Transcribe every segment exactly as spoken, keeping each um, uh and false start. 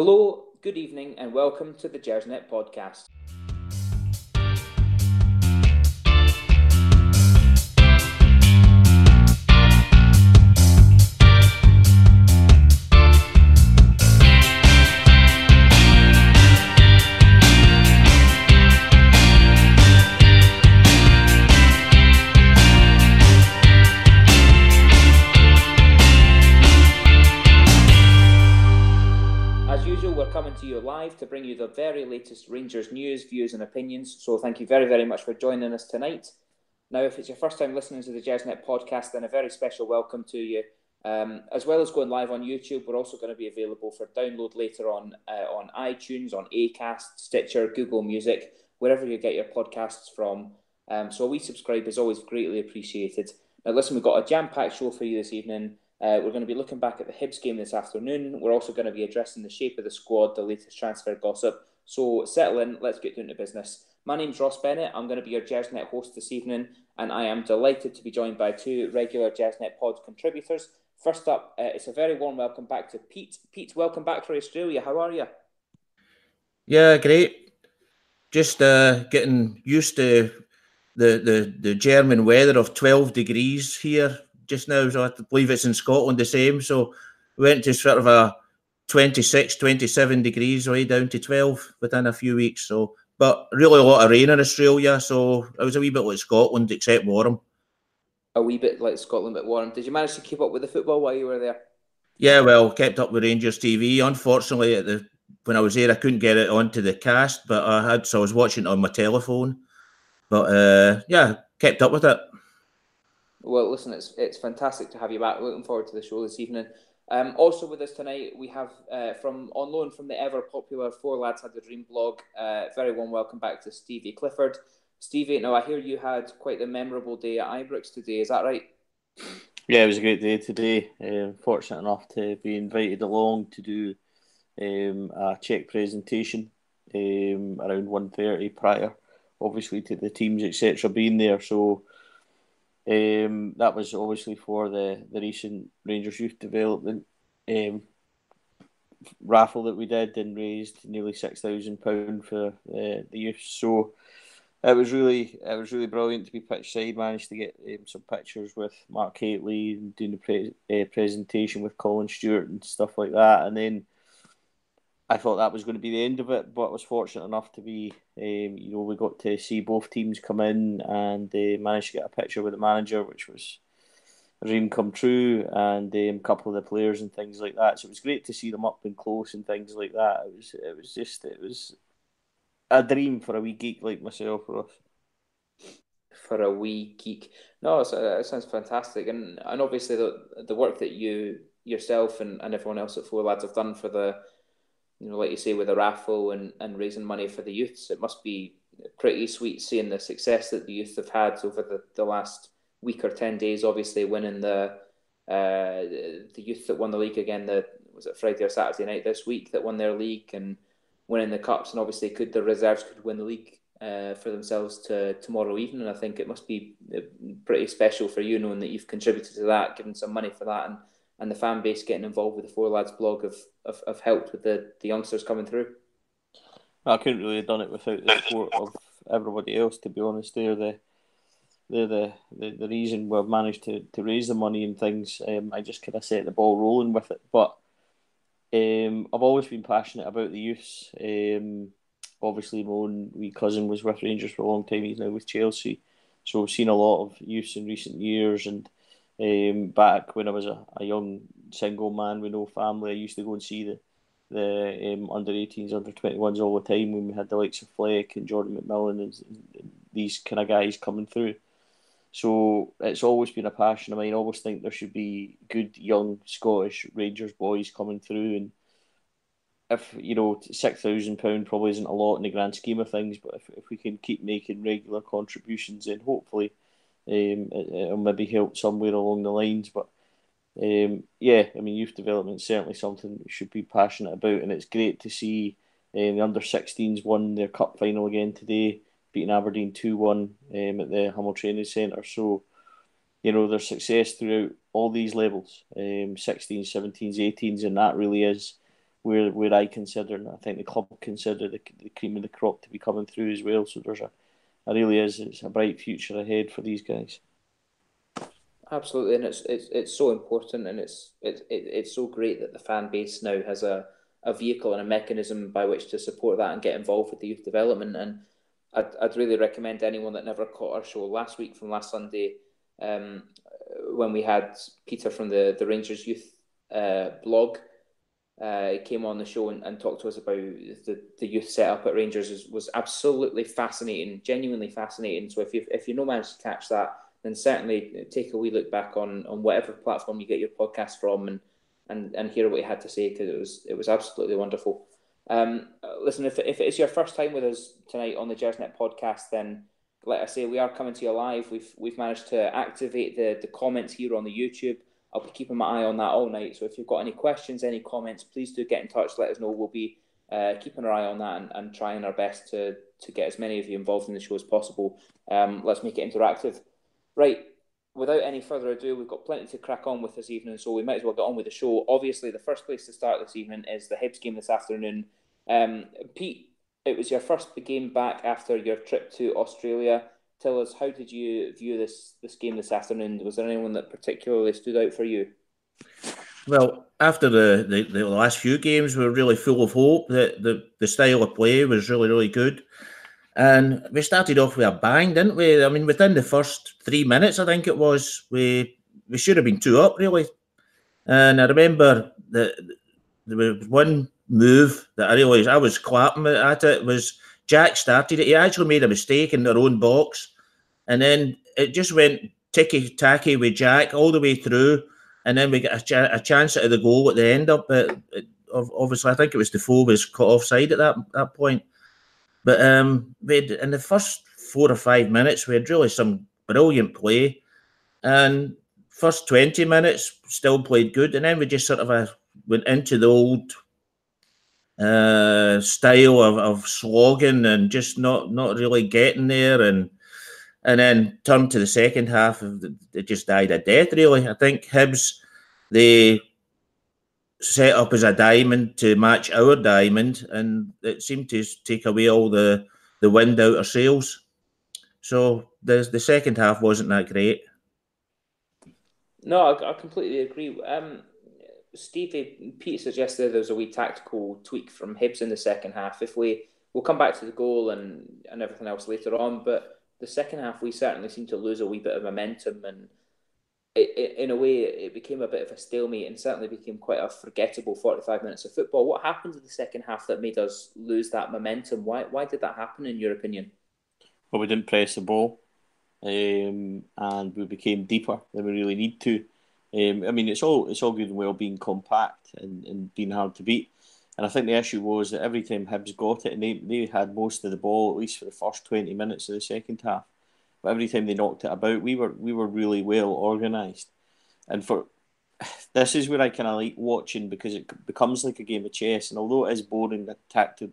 Hello, good evening and welcome to the Gersnet podcast. To you live to bring you the very latest Rangers news, views and opinions, so thank you very very much for joining us tonight. Now, if it's your first time listening to the JazzNet podcast, then a very special welcome to you. Um, as well as going live on YouTube, we're also going to be available for download later on uh, on iTunes, on Acast, Stitcher, Google Music, wherever you get your podcasts from. Um, so a wee subscribe is always greatly appreciated. Now listen, we've got a jam-packed show for you this evening. Uh, we're going to be looking back at the Hibs game this afternoon. We're also going to be addressing the shape of the squad, the latest transfer gossip. So settle in, let's get down to business. My name's Ross Bennett. I'm going to be your JazzNet host this evening, and I am delighted to be joined by two regular JazzNet pod contributors. First up, uh, it's a very warm welcome back to Pete. Pete, welcome back from Australia. How are you? Yeah, great. Just uh, getting used to the, the, the German weather of twelve degrees here just now, so I believe it's in Scotland the same. So we went to sort of a twenty-six, twenty-seven degrees way down to twelve within a few weeks. So, but really a lot of rain in Australia, so it was a wee bit like Scotland except warm. A wee bit like Scotland but warm. Did you manage to keep up with the football while you were there? Yeah, well, kept up with Rangers T V. Unfortunately, at the when I was there, I couldn't get it onto the cast, but I had, so I was watching it on my telephone. But uh, yeah, kept up with it. Well, listen, it's it's fantastic to have you back. Looking forward to the show this evening. Um, also with us tonight, we have uh, from on loan from the ever-popular Four Lads Had The Dream blog, uh, very warm welcome back to Stevie Clifford. Stevie, now I hear you had quite the memorable day at Ibrox today, is that right? Yeah, it was a great day today. Um, fortunate enough to be invited along to do um, a Czech presentation um, around one thirty prior, obviously, to the teams, et cetera being there, so... Um, that was obviously for the, the recent Rangers Youth Development um, raffle that we did and raised nearly six thousand pounds for uh, the youth. So it was really it was really brilliant to be pitch side. Managed to get um, some pictures with Mark Haitley and doing the pre- uh, presentation with Colin Stewart and stuff like that. And then I thought that was going to be the end of it, but I was fortunate enough to be, um, you know, we got to see both teams come in and they uh, managed to get a picture with the manager, which was a dream come true, and um, a couple of the players and things like that. So it was great to see them up and close and things like that. It was, it was just, it was a dream for a wee geek like myself, Ross. For a wee geek. No, it sounds fantastic, and and obviously the the work that you yourself and, and everyone else at Four Lads have done for the, you know, like you say, with the raffle and, and raising money for the youths, it must be pretty sweet seeing the success that the youth have had over the, the last week or ten days, obviously winning the uh, the youth that won the league again, the was it Friday or Saturday night this week that won their league and winning the cups, and obviously could the reserves could win the league uh, for themselves to tomorrow evening. I think it must be pretty special for you knowing that you've contributed to that, given some money for that, and and the fan base getting involved with the Four Lads blog have, have, have helped with the, the youngsters coming through. I couldn't really have done it without the support of everybody else, to be honest. They're the they're the, the, the reason we've managed to, to raise the money and things. Um, I just kind of set the ball rolling with it. But um, I've always been passionate about the youths. Um, obviously, my own wee cousin was with Rangers for a long time. He's now with Chelsea. So I've seen a lot of youths in recent years, and Um, back when I was a, a young single man with no family, I used to go and see the the um, under eighteens, under twenty-ones all the time when we had the likes of Fleck and Jordan McMillan and, and these kind of guys coming through. So it's always been a passion of mine. I always think there should be good young Scottish Rangers boys coming through, and if, you know, six thousand pounds probably isn't a lot in the grand scheme of things, but if, if we can keep making regular contributions, then hopefully Um, it, it'll maybe help somewhere along the lines. But um, yeah, I mean, youth development is certainly something that you should be passionate about, and it's great to see um, the under sixteens won their cup final again today, beating Aberdeen two one um, at the Hummel Training Centre. So, you know, there's success throughout all these levels, um, sixteens, seventeens, eighteens, and that really is where where I consider, and I think the club consider, the, the cream of the crop to be coming through as well. So there's a, it really is, it's a bright future ahead for these guys. Absolutely, and it's it's it's so important, and it's it, it it's so great that the fan base now has a, a vehicle and a mechanism by which to support that and get involved with the youth development. And I'd I'd really recommend anyone that never caught our show last week from last Sunday, um, when we had Peter from the the Rangers Youth uh, blog. Uh, he came on the show and, and talked to us about the, the youth setup at Rangers. It was absolutely fascinating, genuinely fascinating. So if you if you no manage to catch that, then certainly take a wee look back on, on whatever platform you get your podcast from, and and, and hear what he had to say, because it was it was absolutely wonderful. Um, listen, if if it is your first time with us tonight on the JazzNet podcast, then like I say, we are coming to you live. We've we've managed to activate the the comments here on the YouTube. I'll be keeping my eye on that all night. So if you've got any questions, any comments, please do get in touch. Let us know. We'll be uh, keeping our eye on that and, and trying our best to, to get as many of you involved in the show as possible. Um, let's make it interactive. Right, without any further ado, we've got plenty to crack on with this evening, so we might as well get on with the show. Obviously, the first place to start this evening is the Hibs game this afternoon. Um, Pete, it was your first game back after your trip to Australia. Tell us, how did you view this this game this afternoon? Was there anyone that particularly stood out for you? Well, after the, the, the last few games, we were really full of hope. The, the, the style of play was really, really good. And we started off with a bang, didn't we? I mean, within the first three minutes, I think it was, we we should have been two up, really. And I remember that there was one move that I realised I was clapping at it was... Jack started it. He actually made a mistake in their own box. And then it just went ticky-tacky with Jack all the way through. And then we got a, ch- a chance out of the goal at the end up. But it, obviously, I think it was Defoe was caught offside at that, that point. But um, we'd, in the first four or five minutes, we had really some brilliant play. And first twenty minutes, still played good. And then we just sort of uh, went into the old... Uh, style of, of slogging and just not, not really getting there, and and then turned to the second half of the, it just died a death, really. I think Hibs, they set up as a diamond to match our diamond, and it seemed to take away all the, the wind out of sails. So the the second half wasn't that great. No, I, I completely agree. Um Stevie, Pete suggested there was a wee tactical tweak from Hibs in the second half. If we, we'll come back to the goal and, and everything else later on, but the second half we certainly seemed to lose a wee bit of momentum, and it, it, in a way it became a bit of a stalemate and certainly became quite a forgettable forty-five minutes of football. What happened in the second half that made us lose that momentum? Why why did that happen in your opinion? Well, we didn't press the ball um, and we became deeper than we really need to. Um, I mean, it's all it's all good and well being compact and, and being hard to beat, and I think the issue was that every time Hibs got it, and they, they had most of the ball at least for the first twenty minutes of the second half, but every time they knocked it about, we were we were really well organised, and for this is where I kind of like watching, because it becomes like a game of chess, and although it is boring tacti-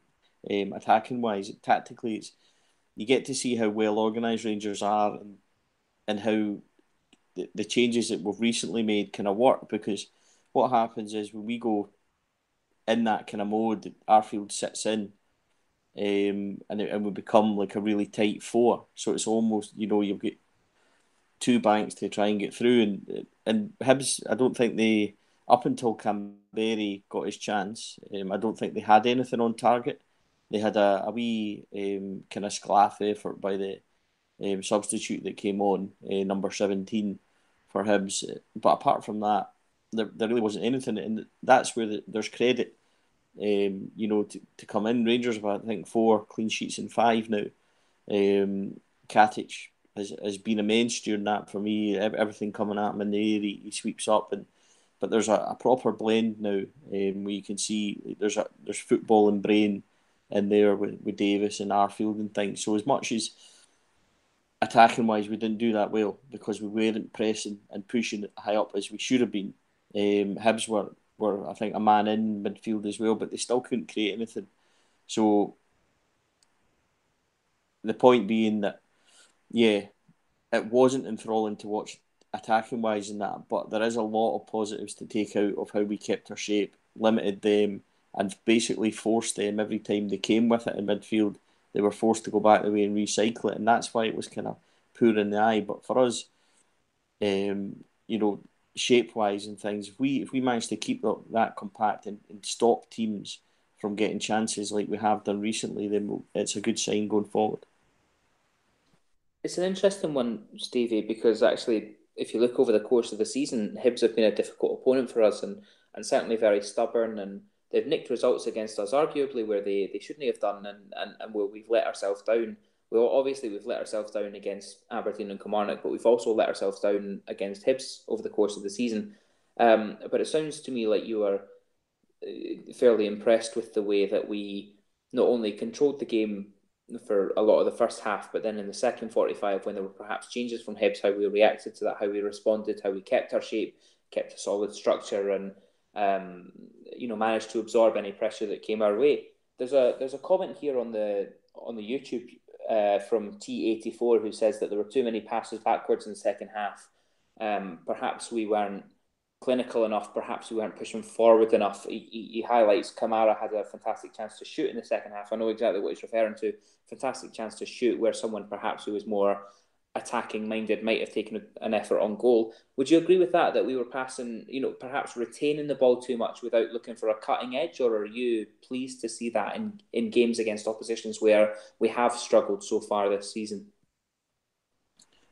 um, attacking wise, tactically it's you get to see how well organised Rangers are, and and how the changes that we've recently made kind of work, because what happens is when we go in that kind of mode, Arfield sits in um, and it, and we become like a really tight four. So it's almost, you know, you've got two banks to try and get through. And and Hibs, I don't think they, up until Camberi got his chance, um, I don't think they had anything on target. They had a, a wee um, kind of sclaff effort by the um, substitute that came on, uh, number seventeen. For Hibs, but apart from that, there, there really wasn't anything, and that's where the, there's credit, um, you know, to, to come in. Rangers have, I think, four clean sheets in five now. Um, Katic has, has been immense during that for me. Everything coming at him in the air, he, he sweeps up, and but there's a, a proper blend now, um, where you can see there's a there's football and brain in there with, with Davis and Arfield and things. So as much as attacking-wise, we didn't do that well because we weren't pressing and pushing high up as we should have been. Um, Hibs were, were, I think, a man in midfield as well, but they still couldn't create anything. So the point being that, yeah, it wasn't enthralling to watch attacking-wise in that, but there is a lot of positives to take out of how we kept our shape, limited them, and basically forced them every time they came with it in midfield, they were forced to go back the way and recycle it, and that's why it was kind of poor in the eye. But for us, um, you know, shape-wise and things, if we if we manage to keep that, that compact and, and stop teams from getting chances like we have done recently, then we'll, it's a good sign going forward. It's an interesting one, Stevie, because actually, if you look over the course of the season, Hibs have been a difficult opponent for us, and, and certainly very stubborn, and they've nicked results against us, arguably, where they, they shouldn't have done, and, and, and we've let ourselves down. Well, obviously, we've let ourselves down against Aberdeen and Kilmarnock, but we've also let ourselves down against Hibs over the course of the season. Um, but it sounds to me like you are fairly impressed with the way that we not only controlled the game for a lot of the first half, but then in the second forty-five, when there were perhaps changes from Hibs, how we reacted to that, how we responded, how we kept our shape, kept a solid structure, and um, you know, managed to absorb any pressure that came our way. There's a there's a comment here on the on the YouTube uh, from T eighty-four who says that there were too many passes backwards in the second half. Um, perhaps we weren't clinical enough. Perhaps we weren't pushing forward enough. He, he, he highlights Kamara had a fantastic chance to shoot in the second half. I know exactly what he's referring to. Fantastic chance to shoot where someone perhaps who was more attacking minded might have taken an effort on goal. Would you agree with that, that we were passing, you know, perhaps retaining the ball too much without looking for a cutting edge, or are you pleased to see that in, in games against oppositions where we have struggled so far this season?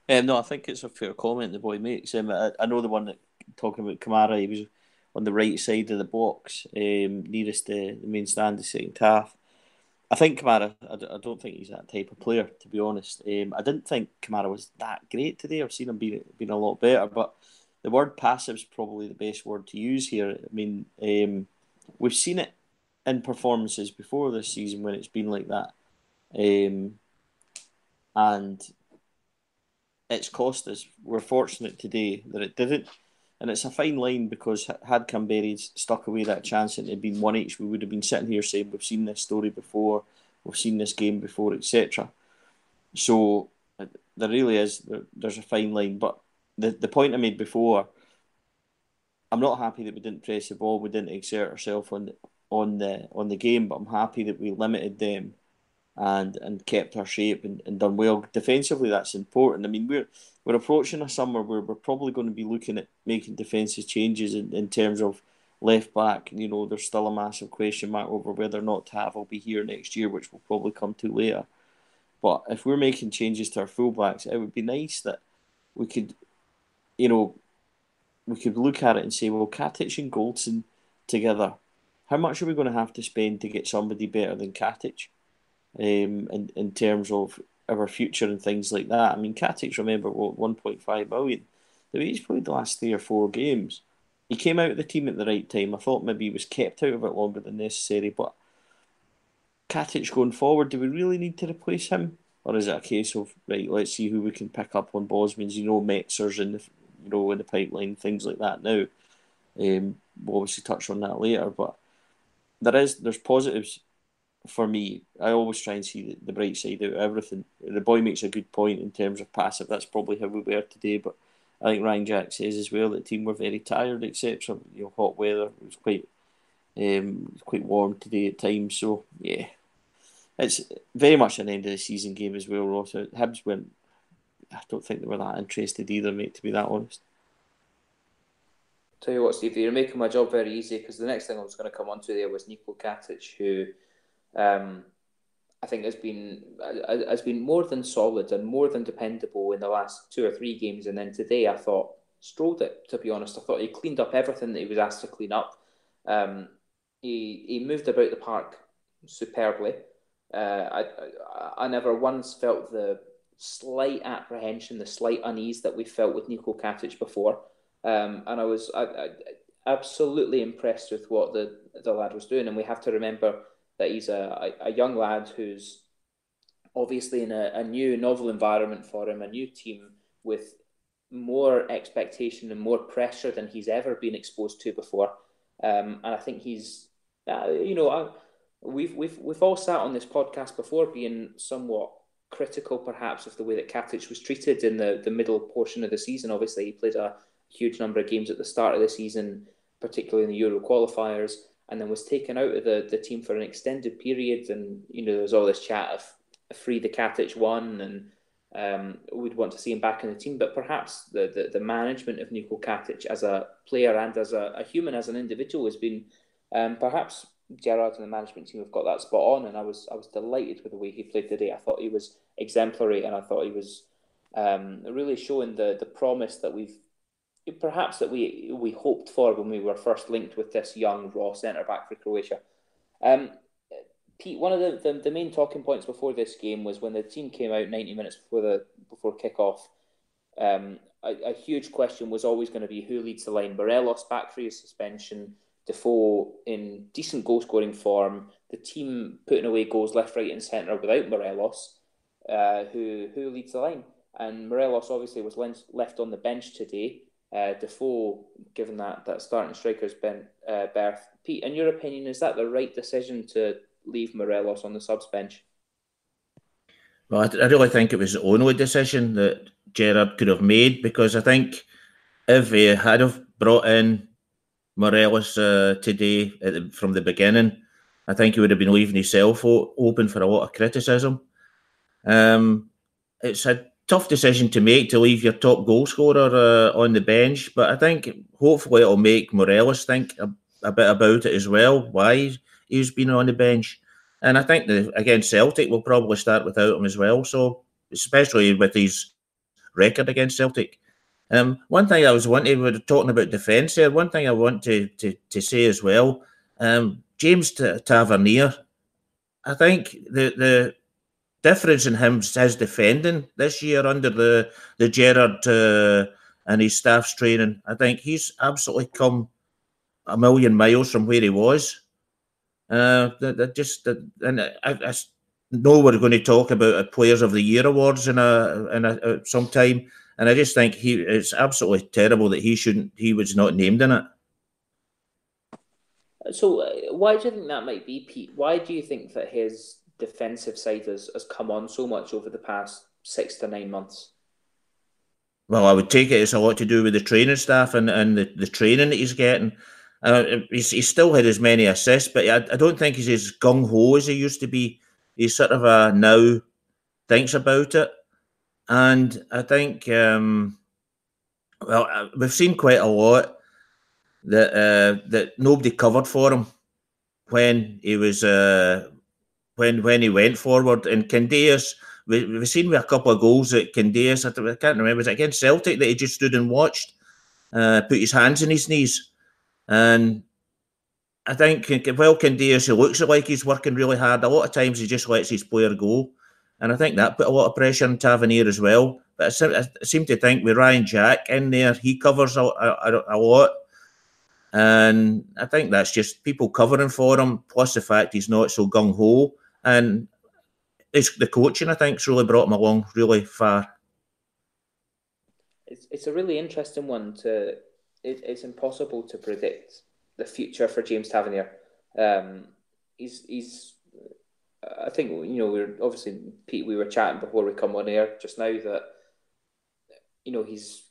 Um, no, I think it's a fair comment the boy makes. Um, I, I know the one that talking about Kamara, he was on the right side of the box, um, nearest the, the main stand the second half. I think Kamara, I, I don't think he's that type of player, to be honest. Um, I didn't think Kamara was that great today. I've seen him being, being a lot better, but the word passive is probably the best word to use here. I mean, um, we've seen it in performances before this season when it's been like that. Um, and it's cost us. We're fortunate today that it didn't. And it's a fine line, because had Camberi stuck away that chance and it had been one each, we would have been sitting here saying we've seen this story before, we've seen this game before, et cetera. So there really is, there, there's a fine line. But the, the point I made before, I'm not happy that we didn't press the ball, we didn't exert ourselves on the, on the on the game, but I'm happy that we limited them and and kept our shape and, and done well. Defensively, that's important. I mean, we're we're approaching a summer where we're probably going to be looking at making defensive changes in, in terms of left back. You know, there's still a massive question mark over whether or not Tav will be here next year, which will probably come to later. But if we're making changes to our fullbacks, it would be nice that we could, you know, we could look at it and say, well, Katic and Goldson together, how much are we going to have to spend to get somebody better than Katic? Um, in, in terms of our future and things like that. I mean, Katic, remember, what, one point five million. The way he's played the last three or four games, he came out of the team at the right time. I thought maybe he was kept out of it longer than necessary, but Katic going forward, do we really need to replace him? Or is it a case of, right, let's see who we can pick up on Bosman's, you know, Mexer's in the, you know, in the pipeline, things like that now. Um, we'll obviously touch on that later, but there is, there's positives. For me, I always try and see the bright side out of everything. The boy makes a good point in terms of passive. That's probably how we were today. But I think Ryan Jack says as well that the team were very tired, et cetera. You know, hot weather. It was quite, um, it was quite warm today at times. So yeah, it's very much an end of the season game as well, Ross. Hibs went. I don't think they were that interested either, mate. To be that honest. Tell you what, Steve, you're making my job very easy, because the next thing I was going to come on to there was Nico Katic, who. Um, I think has been has been more than solid and more than dependable in the last two or three games, and then today I thought strolled it. To be honest, I thought he cleaned up everything that he was asked to clean up. Um, he he moved about the park superbly. Uh, I, I I never once felt the slight apprehension, the slight unease that we felt with Nico Katic before, um, and I was I, I, absolutely impressed with what the the lad was doing. And we have to remember that he's a, a young lad who's obviously in a, a new novel environment for him, a new team with more expectation and more pressure than he's ever been exposed to before. Um, and I think he's, uh, you know, I, we've we've we've all sat on this podcast before being somewhat critical, perhaps, of the way that Katic was treated in the, the middle portion of the season. Obviously, he played a huge number of games at the start of the season, particularly in the Euro qualifiers. and then was taken out of the, the team for an extended period. And, you know, there was all this chat of free the Katic one, and um, we'd want to see him back in the team. But perhaps the, the, the management of Nico Katic as a player and as a, a human, as an individual, has been um, perhaps Gerrard and the management team have got that spot on. And I was I was delighted with the way he played today. I thought he was exemplary, and I thought he was um, really showing the the promise that we've perhaps that we we hoped for when we were first linked with this young raw centre-back for Croatia. Um, Pete, one of the, the, the main talking points before this game was when the team came out ninety minutes before the before kick-off, um, a, a huge question was always going to be who leads the line. Morelos back for his suspension, Defoe in decent goal-scoring form, the team putting away goals left, right and centre without Morelos, uh, who, who leads the line. And Morelos obviously was left on the bench today. Uh, Defoe, given that, that starting striker's been, uh, berth. Pete, in your opinion, is that the right decision to leave Morelos on the subs bench? Well, I, I really think it was the only decision that Gerrard could have made, because I think if he had have brought in Morelos uh, today at the, from the beginning, I think he would have been leaving himself o- open for a lot of criticism. Um, it's a tough decision to make to leave your top goal scorer uh, on the bench, but I think hopefully it'll make Morelos think a, a bit about it as well, why he's been on the bench. And I think the, again, Celtic will probably start without him as well, so especially with his record against Celtic. Um, one thing I was wanting, we were talking about defence here, one thing I want to, to, to say as well, um, James Tavernier, I think the the difference in him, his defending this year under the, the Gerrard uh, and his staff's training, I think he's absolutely come a million miles from where he was. Uh, that, that just that, and I, I know we're going to talk about a Players of the Year awards in a in a, some time, and I just think he it's absolutely terrible that he shouldn't he was not named in it. So uh, why do you think that might be, Pete? Why do you think that his defensive side has, has come on so much over the past six to nine months? Well, I would take it it's a lot to do with the training staff and, and the, the training that he's getting. Uh, he's, he's still had as many assists, but I, I don't think he's as gung-ho as he used to be. He's sort of a now thinks about it. And I think, um, well, we've seen quite a lot that uh, that nobody covered for him when he was... Uh, When when he went forward. And Candeias, we, we've seen with a couple of goals that Candeias, I can't remember, was it against Celtic that he just stood and watched, uh, put his hands in his knees? And I think, well, Candeias, he looks like he's working really hard. A lot of times he just lets his player go. And I think that put a lot of pressure on Tavernier as well. But I, I seem to think with Ryan Jack in there, he covers a, a, a lot. And I think that's just people covering for him, plus the fact he's not so gung-ho. And it's the coaching, I think, has really brought him along really far. It's it's a really interesting one. To it, it's impossible to predict the future for James Tavernier. Um, he's he's. I think, you know, we we're obviously Pete. We were chatting before we come on air just now that, you know, he's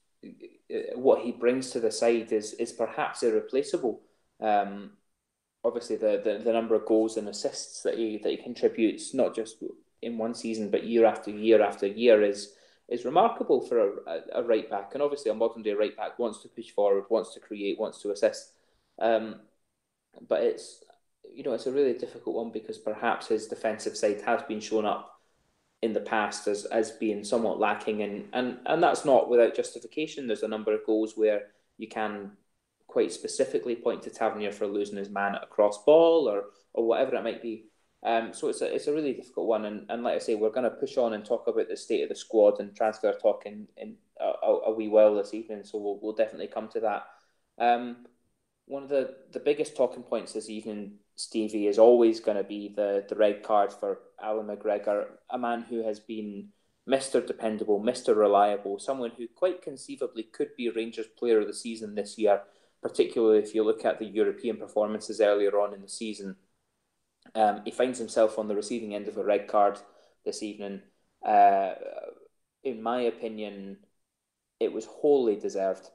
what he brings to the side is is perhaps irreplaceable. Um, Obviously, the, the, the number of goals and assists that he that he contributes, not just in one season, but year after year after year, is is remarkable for a, a right back. And obviously, a modern day right back wants to push forward, wants to create, wants to assist. Um, but it's you know it's a really difficult one, because perhaps his defensive side has been shown up in the past as as being somewhat lacking, and and and that's not without justification. There's a number of goals where you can quite specifically point to Tavernier for losing his man at a cross ball or or whatever it might be. Um, so it's a, it's a really difficult one. And, and like I say, we're going to push on and talk about the state of the squad and transfer talk in, in a, a wee while this evening. So we'll, we'll definitely come to that. Um, one of the, the biggest talking points this evening, Stevie, is always going to be the, the red card for Alan McGregor, a man who has been Mister Dependable, Mister Reliable, someone who quite conceivably could be Rangers Player of the Season this year, particularly if you look at the European performances earlier on in the season. Um, he finds himself on the receiving end of a red card this evening. Uh, in my opinion, it was wholly deserved,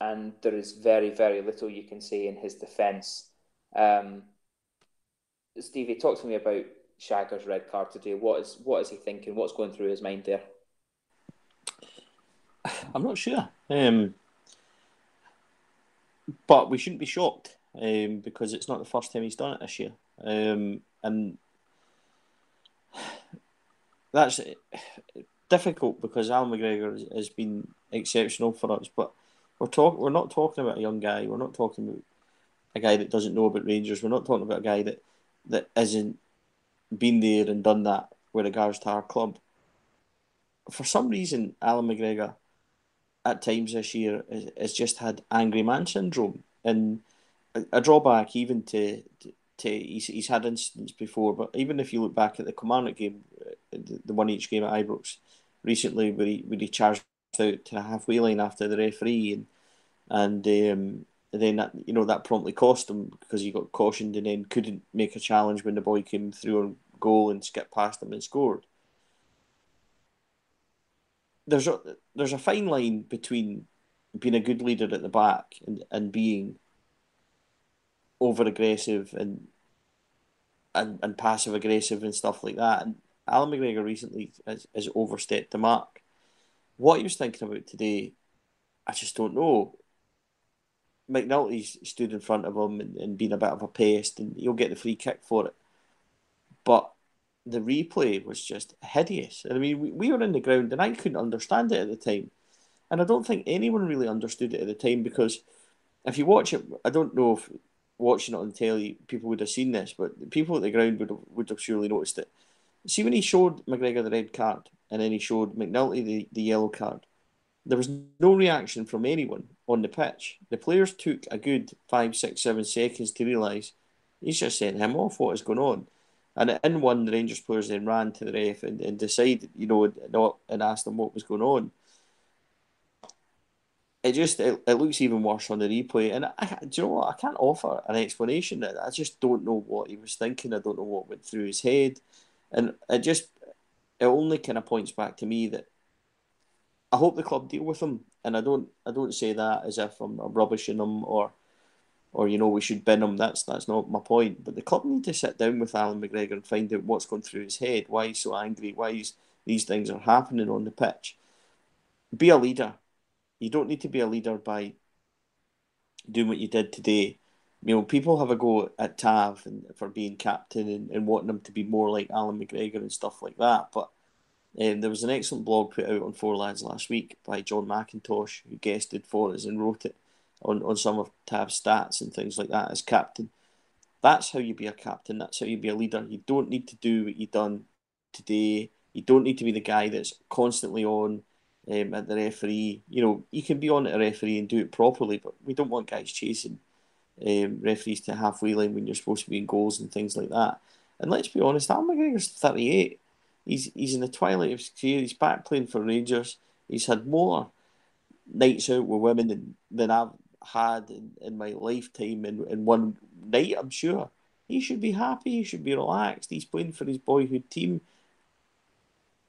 and there is very, very little you can say in his defence Um, Stevie, talk to me about Shagger's red card today. What is what is he thinking? What's going through his mind there? I'm not sure. Um, but we shouldn't be shocked um, because it's not the first time he's done it this year. Um, and that's difficult because Alan McGregor has been exceptional for us. But we're talk- we're not talking about a young guy. We're not talking about a guy that doesn't know about Rangers. We're not talking about a guy that, that hasn't been there and done that with regards to our club. For some reason, Alan McGregor at times this year has just had angry man syndrome, and a, a drawback even to, to, to he's, he's had incidents before, but even if you look back at the Kilmarnock game, the, the one each game at Ibrox recently, where he, where he charged out to a halfway line after the referee, and, and um, then that, you know, that promptly cost him because he got cautioned and then couldn't make a challenge when the boy came through on goal and skipped past him and scored. There's a there's a fine line between being a good leader at the back and, and being over aggressive and and, and passive aggressive and stuff like that. And Alan McGregor recently has, has overstepped the mark. What he was thinking about today, I just don't know. McNulty's stood in front of him and, and been a bit of a pest, and he'll get the free kick for it. But the replay was just hideous. I mean, we, we were in the ground and I couldn't understand it at the time. And I don't think anyone really understood it at the time because if you watch it, I don't know if watching it on telly, people would have seen this, but people at the ground would have, would have surely noticed it. See, when he showed McGregor the red card and then he showed McNulty the, the yellow card, there was no reaction from anyone on the pitch. The players took a good five, six, seven seconds to realise he's just sent him off, what is going on? And in one, the Rangers players then ran to the ref and, and decided, you know, and, and asked them what was going on. It just, it, it looks even worse on the replay. And I, do you know what? I can't offer an explanation. I just don't know what he was thinking. I don't know what went through his head. And it just, it only kind of points back to me that I hope the club deal with him. And I don't, I don't say that as if I'm rubbishing him or... or, you know, we should bin him. That's that's not my point. But the club need to sit down with Alan McGregor and find out what's going through his head, why he's so angry, why he's, these things are happening on the pitch. Be a leader. You don't need to be a leader by doing what you did today. You know, people have a go at Tav and, for being captain and, and wanting him to be more like Alan McGregor and stuff like that. But um, there was an excellent blog put out on Four Lads last week by John McIntosh, who guested for us and wrote it. On, on some of Tav's stats and things like that as captain. That's how you be a captain. That's how you be a leader. You don't need to do what you've done today. You don't need to be the guy that's constantly on um, at the referee. You know, you can be on at a referee and do it properly, but we don't want guys chasing um, referees to halfway line when you're supposed to be in goals and things like that. And let's be honest, Alan McGregor's thirty-eight. He's, he's in the twilight of his career. He's back playing for Rangers. He's had more nights out with women than, than I've had in, in my lifetime in, in one night, I'm sure. He should be happy, he should be relaxed, he's playing for his boyhood team.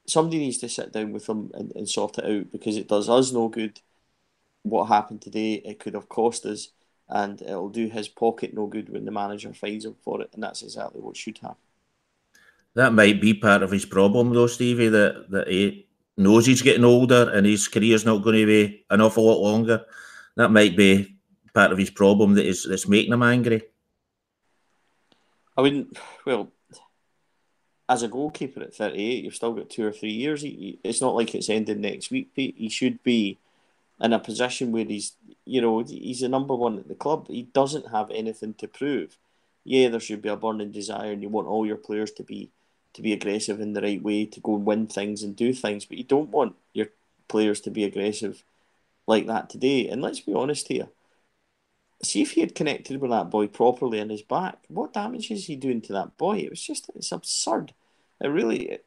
Somebody needs to sit down with him and, and sort it out because it does us no good. What happened today, it could have cost us and it'll do his pocket no good when the manager finds him for it, and that's exactly what should happen. That might be part of his problem though, Stevie, that, that he knows he's getting older and his career's not going to be an awful lot longer. That might be part of his problem that is that's making him angry. I wouldn't. Well, as a goalkeeper at thirty-eight, you've still got two or three years. He, it's not like it's ending next week, Pete. He should be in a position where he's, you know, he's the number one at the club. He doesn't have anything to prove. Yeah, there should be a burning desire, and you want all your players to be to be aggressive in the right way, to go and win things and do things. But you don't want your players to be aggressive like that today. And let's be honest here. See, if he had connected with that boy properly in his back, what damage is he doing to that boy? It was just, it's absurd. It really,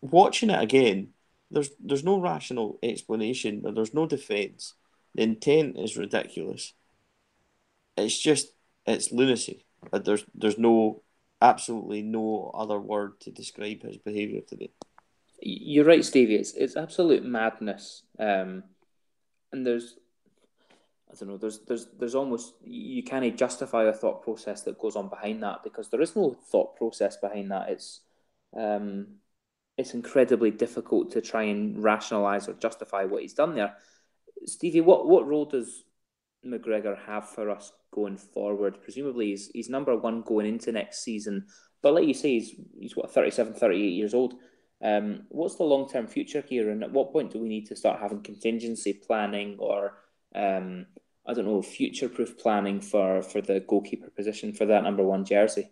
watching it again, there's there's no rational explanation, or there's no defence. The intent is ridiculous. It's just, it's lunacy. There's, there's no, absolutely no other word to describe his behaviour today. You're right, Stevie. It's, it's absolute madness. Um, And there's, I don't know, there's there's there's almost, you can't justify the thought process that goes on behind that, because there is no thought process behind that. It's um, it's incredibly difficult to try and rationalise or justify what he's done there. Stevie, what, what role does McGregor have for us going forward? Presumably he's, he's number one going into next season, but like you say, he's, he's what, thirty-seven, thirty-eight years old. Um, what's the long-term future here, and at what point do we need to start having contingency planning or um, I don't know, future-proof planning for, for the goalkeeper position for that number one jersey?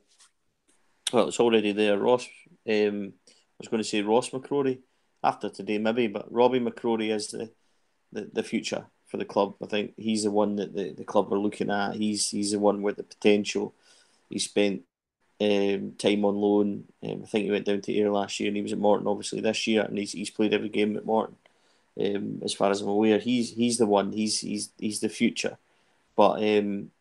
Well, it's already there. Ross, um, I was going to say Ross McCrorie after today maybe, but Robbie McCrorie is the, the, the future for the club. I think he's the one that the, the club are looking at. He's he's the one with the potential. He spent um, time on loan. Um, I think he went down to Ayr last year, and he was at Morton obviously this year, and he's he's played every game at Morton. Um, as far as I'm aware, he's he's the one. He's he's he's the future. But um,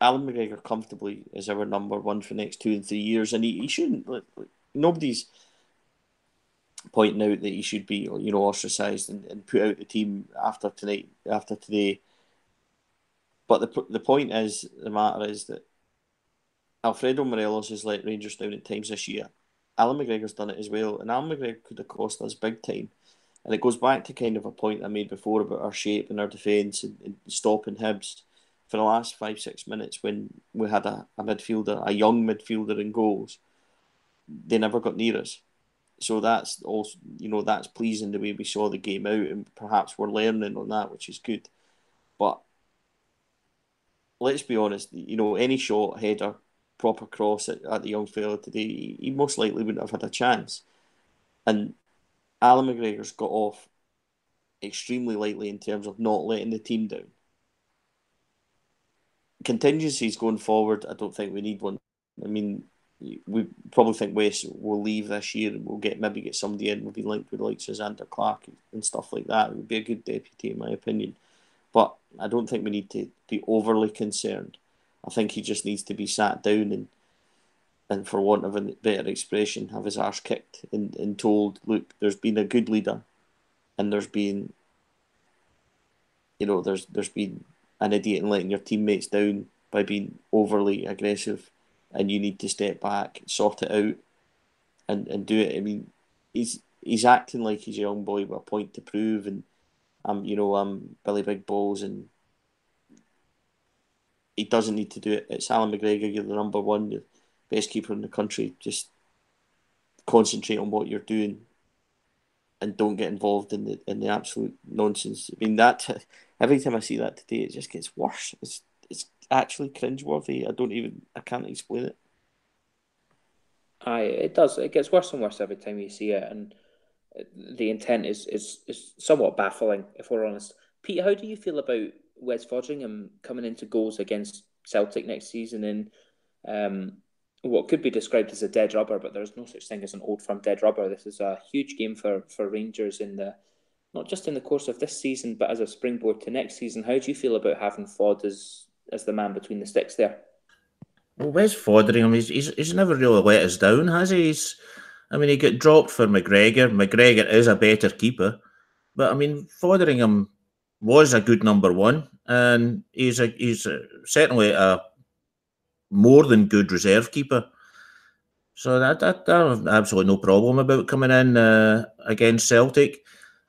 Alan McGregor comfortably is our number one for the next two and three years, and he, he shouldn't. Like, nobody's pointing out that he should be, you know, ostracised and, and put out the team after tonight, after today. But the the point is, the matter is that Alfredo Morelos has let Rangers down at times this year. Alan McGregor's done it as well, and Alan McGregor could have cost us big time. And it goes back to kind of a point I made before about our shape and our defence and, and stopping Hibs. For the last five, six minutes when we had a, a midfielder, a young midfielder in goals, they never got near us. So that's also, you know, that's pleasing the way we saw the game out, and perhaps we're learning on that, which is good. But let's be honest, you know, any shot, header, proper cross at, at the young fella today, he most likely wouldn't have had a chance. And Alan McGregor's got off extremely lightly in terms of not letting the team down. Contingencies going forward, I don't think we need one. I mean, we probably think Wes will leave this year and we'll get maybe get somebody in. We'll be linked with like Xander Clark and stuff like that. It would be a good deputy, in my opinion. But I don't think we need to be overly concerned. I think he just needs to be sat down and, and for want of a better expression, have his arse kicked and, and told, look, there's been a good leader and there's been, you know, there's there's been an idiot in letting your teammates down by being overly aggressive, and you need to step back, sort it out, and, and do it. I mean, he's he's acting like he's a young boy with a point to prove, and um, you know, um, Billy Big Balls, and he doesn't need to do it. It's Alan McGregor. You're the number one, you're the best keeper in the country. Just concentrate on what you're doing, and don't get involved in the in the absolute nonsense. I mean, that every time I see that today, it just gets worse. It's It's actually cringeworthy. I don't even, I can't explain it. Aye, it does. It gets worse and worse every time you see it, and the intent is is, is somewhat baffling, if we're honest. Pete, how do you feel about Wes Foderingham coming into goals against Celtic next season in um, what could be described as a dead rubber, but there's no such thing as an old firm dead rubber. This is a huge game for, for Rangers in the, not just in the course of this season, but as a springboard to next season. How do you feel about having Fod as as the man between the sticks there? Well, Wes Foderingham, he's, he's, he's never really let us down, has he? He's, I mean, he got dropped for McGregor. McGregor is a better keeper. But, I mean, Foderingham was a good number one, and he's a, he's a, certainly a more than good reserve keeper. So that, that, I have absolutely no problem about coming in uh, against Celtic.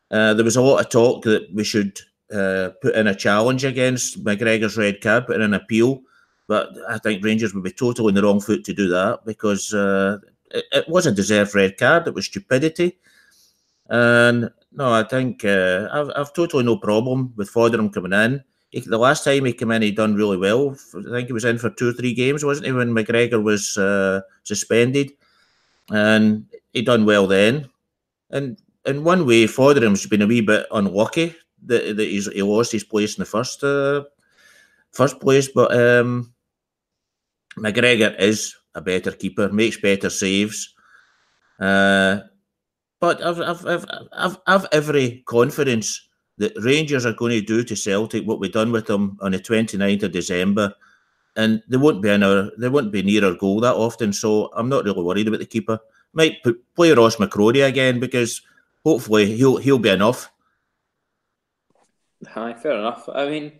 Uh, there was a lot of talk that we should... Uh, put in a challenge against McGregor's red card, put in an appeal, but I think Rangers would be totally on the wrong foot to do that, because uh, it, it was a deserved red card. It was stupidity, and no, I think uh, I've, I've totally no problem with Foderingham coming in. He, the last time he came in, he done really well. I think he was in for two or three games, wasn't he, when McGregor was uh, suspended, and he done well then. And in one way, Fodderham's been a wee bit unlucky that he's, he lost his place in the first uh, first place, but um, McGregor is a better keeper, makes better saves. Uh, but I've I've, I've I've I've every confidence that Rangers are going to do to Celtic what we've done with them on the twenty-ninth of December, and they won't be in our, they won't be near our goal that often. So I'm not really worried about the keeper. Might put, play Ross McCrorie again, because hopefully he'll he'll be enough. Aye, fair enough. I mean,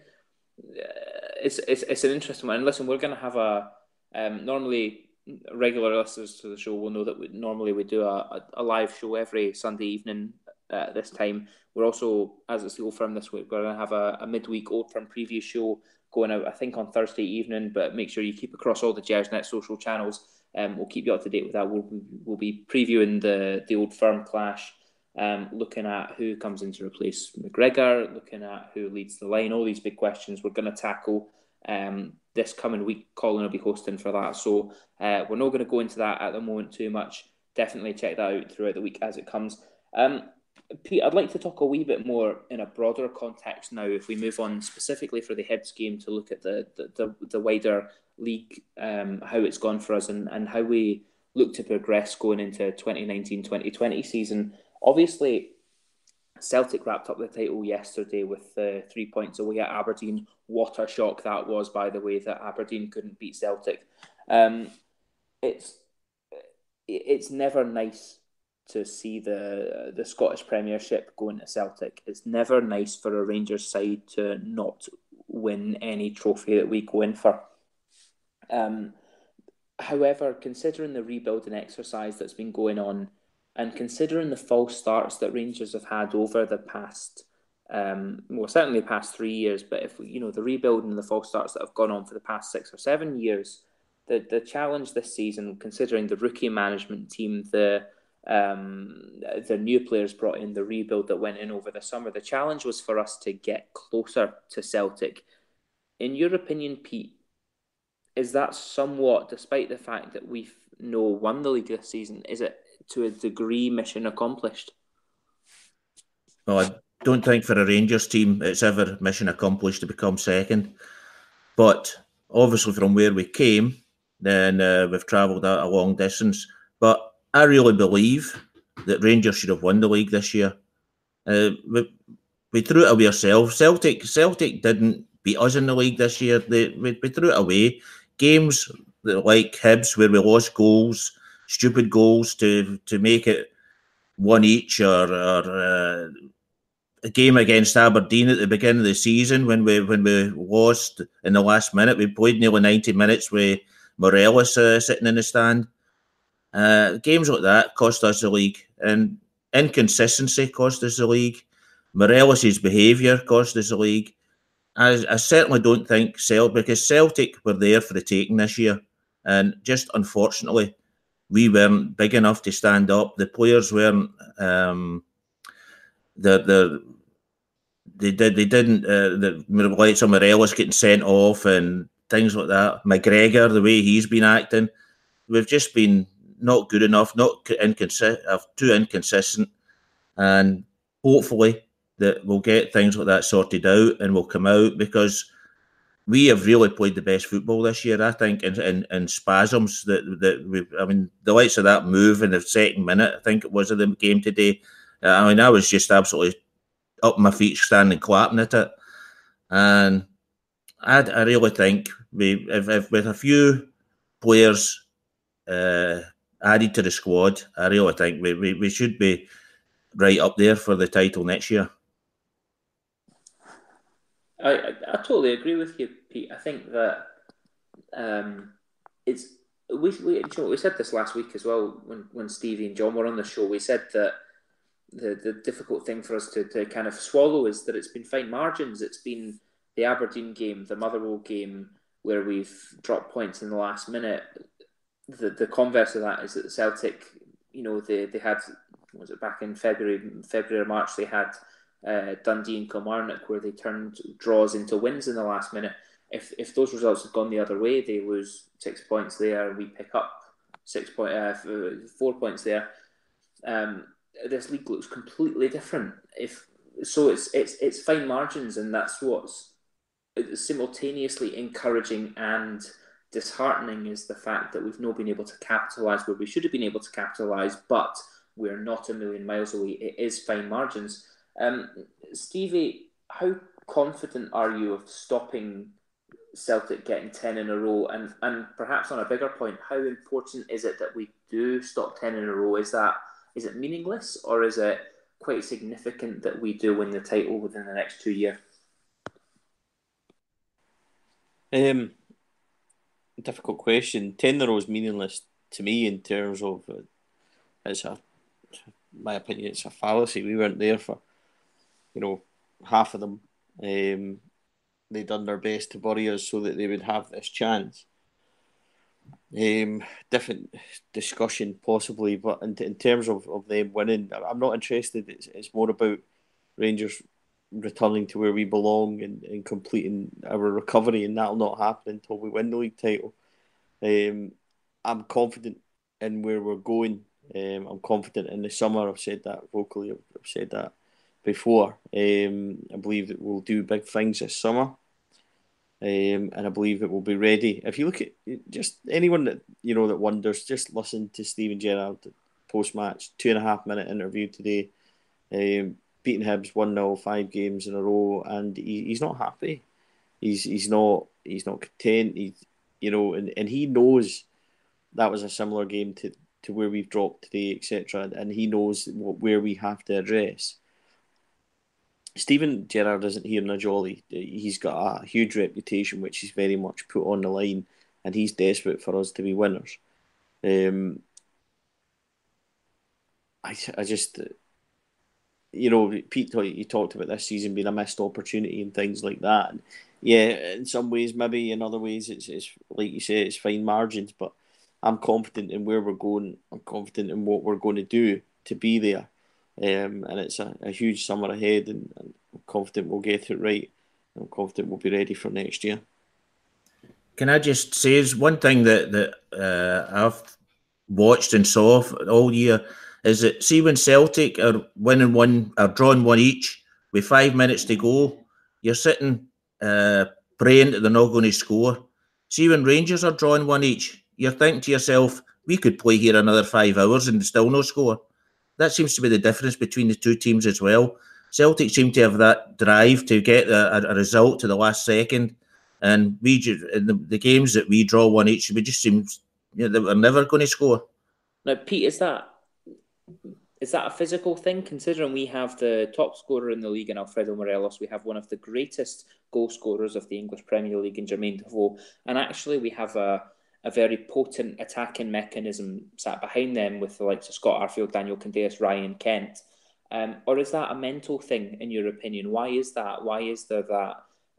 it's it's it's an interesting one. And listen, we're going to have a um, normally regular listeners to the show will know that we, normally we do a, a, a live show every Sunday evening at uh, this time. We're also, as it's the Old Firm this week, we're going to have a, a midweek Old Firm preview show going out, I think, on Thursday evening. But make sure you keep across all the JazzNet social channels. Um, we'll keep you up to date with that. We'll we'll be previewing the the Old Firm clash, um, looking at who comes in to replace McGregor, looking at who leads the line, all these big questions we're going to tackle um, this coming week. Colin will be hosting for that. So uh, we're not going to go into that at the moment too much. Definitely check that out throughout the week as it comes. Um, Pete, I'd like to talk a wee bit more in a broader context now, if we move on specifically for the Hibs game, to look at the the, the, the wider league, um, how it's gone for us and, and how we look to progress going into twenty nineteen twenty twenty season. Obviously, Celtic wrapped up the title yesterday with uh, three points away at Aberdeen. What a shock that was, by the way, that Aberdeen couldn't beat Celtic. Um, it's it's never nice to see the the Scottish Premiership going to Celtic. It's never nice for a Rangers side to not win any trophy that we go in for. Um, however, considering the rebuilding exercise that's been going on, and considering the false starts that Rangers have had over the past, um, well, certainly the past three years, but if you know the rebuilding and the false starts that have gone on for the past six or seven years, the the challenge this season, considering the rookie management team, the Um, the new players brought in, the rebuild that went in over the summer, the challenge was for us to get closer to Celtic. In your opinion, Pete, is that somewhat, despite the fact that we've no won the league this season, is it to a degree mission accomplished? Well, I don't think for a Rangers team it's ever mission accomplished to become second. But obviously from where we came, then uh, we've travelled a long distance. But I really believe that Rangers should have won the league this year. Uh, we, we threw it away ourselves. Celtic Celtic didn't beat us in the league this year. They, we, we threw it away. Games that, like Hibs, where we lost goals, stupid goals to, to make it one each, or, or uh, a game against Aberdeen at the beginning of the season when we when we lost in the last minute. We played nearly ninety minutes with Morelos uh, sitting in the stand. Uh, games like that cost us the league, and inconsistency cost us the league. Morelos' behaviour cost us the league. I, I certainly don't think Celtic, because Celtic were there for the taking this year, and just unfortunately we weren't big enough to stand up. The players weren't. Um, the the they did they didn't. Uh, the like some Morelos getting sent off and things like that. McGregor, the way he's been acting, we've just been not good enough, not inconsistent, too inconsistent, and hopefully that we'll get things like that sorted out and we'll come out, because we have really played the best football this year, I think, in, in, in spasms. That that we, I mean, the likes of that move in the second minute, I think it was, of the game today. I mean, I was just absolutely up my feet, standing clapping at it, and I, I really think we, if, if with a few players Uh, added to the squad, I really think we, we, we should be right up there for the title next year. I, I, I totally agree with you, Pete. I think that um, it's we we, you know, we said this last week as well when, when Stevie and John were on the show. We said that the, the difficult thing for us to, to kind of swallow is that it's been fine margins. It's been the Aberdeen game, the Motherwell game, where we've dropped points in the last minute. The the converse of that is that Celtic, you know, they, they had, was it back in February, February or March, they had uh, Dundee and Kilmarnock, where they turned draws into wins in the last minute. If if those results had gone the other way, they lose six points there, and we pick up six point, uh, four points there. Um, this league looks completely different. If so, it's it's it's fine margins, and that's what's simultaneously encouraging and disheartening, is the fact that we've not been able to capitalise where we should have been able to capitalise, but we're not a million miles away. It is fine margins. Um, Stevie, how confident are you of stopping Celtic getting ten in a row? And, and perhaps on a bigger point, how important is it that we do stop ten in a row? Is that is it meaningless, or is it quite significant that we do win the title within the next two years? Um, difficult question. Tenero is meaningless to me in terms of uh, it's a, my opinion, it's a fallacy. We weren't there for, you know, half of them. Um, they done their best to bury us so that they would have this chance. Um, different discussion possibly, but in, in terms of, of them winning, I'm not interested. It's, it's more about Rangers returning to where we belong and, and completing our recovery, and that'll not happen until we win the league title. Um, I'm confident in where we're going. Um, I'm confident in the summer. I've said that vocally. I've, I've said that before. Um, I believe that we'll do big things this summer. Um, and I believe it will be ready. If you look at just anyone that you know that wonders, just listen to Stephen Gerrard post-match, two and a half minute interview today, um, beating Hibs one nil, five games in a row, and he, he's not happy. He's he's not he's not content. He, you know, and, and he knows that was a similar game to, to where we've dropped today, et cetera. And he knows what, where we have to address. Stephen Gerrard isn't here in a jolly. He's got a huge reputation, which he's very much put on the line, and he's desperate for us to be winners. Um, I, I just, you know, Pete, he talked about this season being a missed opportunity and things like that. And yeah, in some ways, maybe in other ways, it's, it's like you say, it's fine margins, but I'm confident in where we're going. I'm confident in what we're going to do to be there. Um, and it's a, a huge summer ahead, and, and I'm confident we'll get it right. I'm confident we'll be ready for next year. Can I just say, is one thing that that uh, I've watched and saw all year is that see when Celtic are winning one, are drawing one each with five minutes to go, you're sitting uh, praying that they're not going to score. See when Rangers are drawing one each, you're thinking to yourself, we could play here another five hours and still no score. That seems to be the difference between the two teams as well. Celtic seem to have that drive to get a, a result to the last second, and we just, in the, the games that we draw one each, we just seem, you know, we're never going to score. Now, Pete, is that is that a physical thing? Considering we have the top scorer in the league in Alfredo Morelos, we have one of the greatest goal scorers of the English Premier League in Jermain Defoe, and actually we have a. a very potent attacking mechanism sat behind them with the likes of Scott Arfield, Daniel Candeias, Ryan Kent. Um, or is that a mental thing, in your opinion? Why is that? Why is there that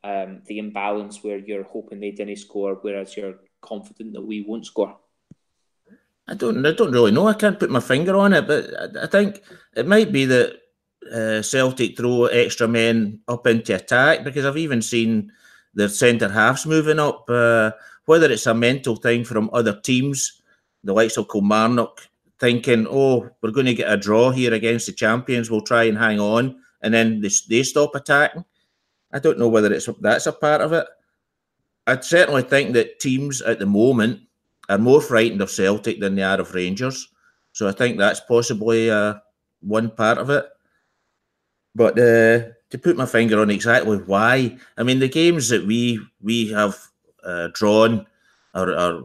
um, the imbalance where you're hoping they didn't score, whereas you're confident that we won't score? I don't I don't really know. I can't put my finger on it, but I, I think it might be that uh, Celtic throw extra men up into attack, because I've even seen their centre-halves moving up. Uh, Whether it's a mental thing from other teams, the likes of Kilmarnock, thinking, oh, we're going to get a draw here against the champions, we'll try and hang on, and then they, they stop attacking. I don't know whether it's that's a part of it. I'd certainly think that teams at the moment are more frightened of Celtic than they are of Rangers. So I think that's possibly uh, one part of it. But uh, to put my finger on exactly why, I mean, the games that we we have... Uh, drawn or, or,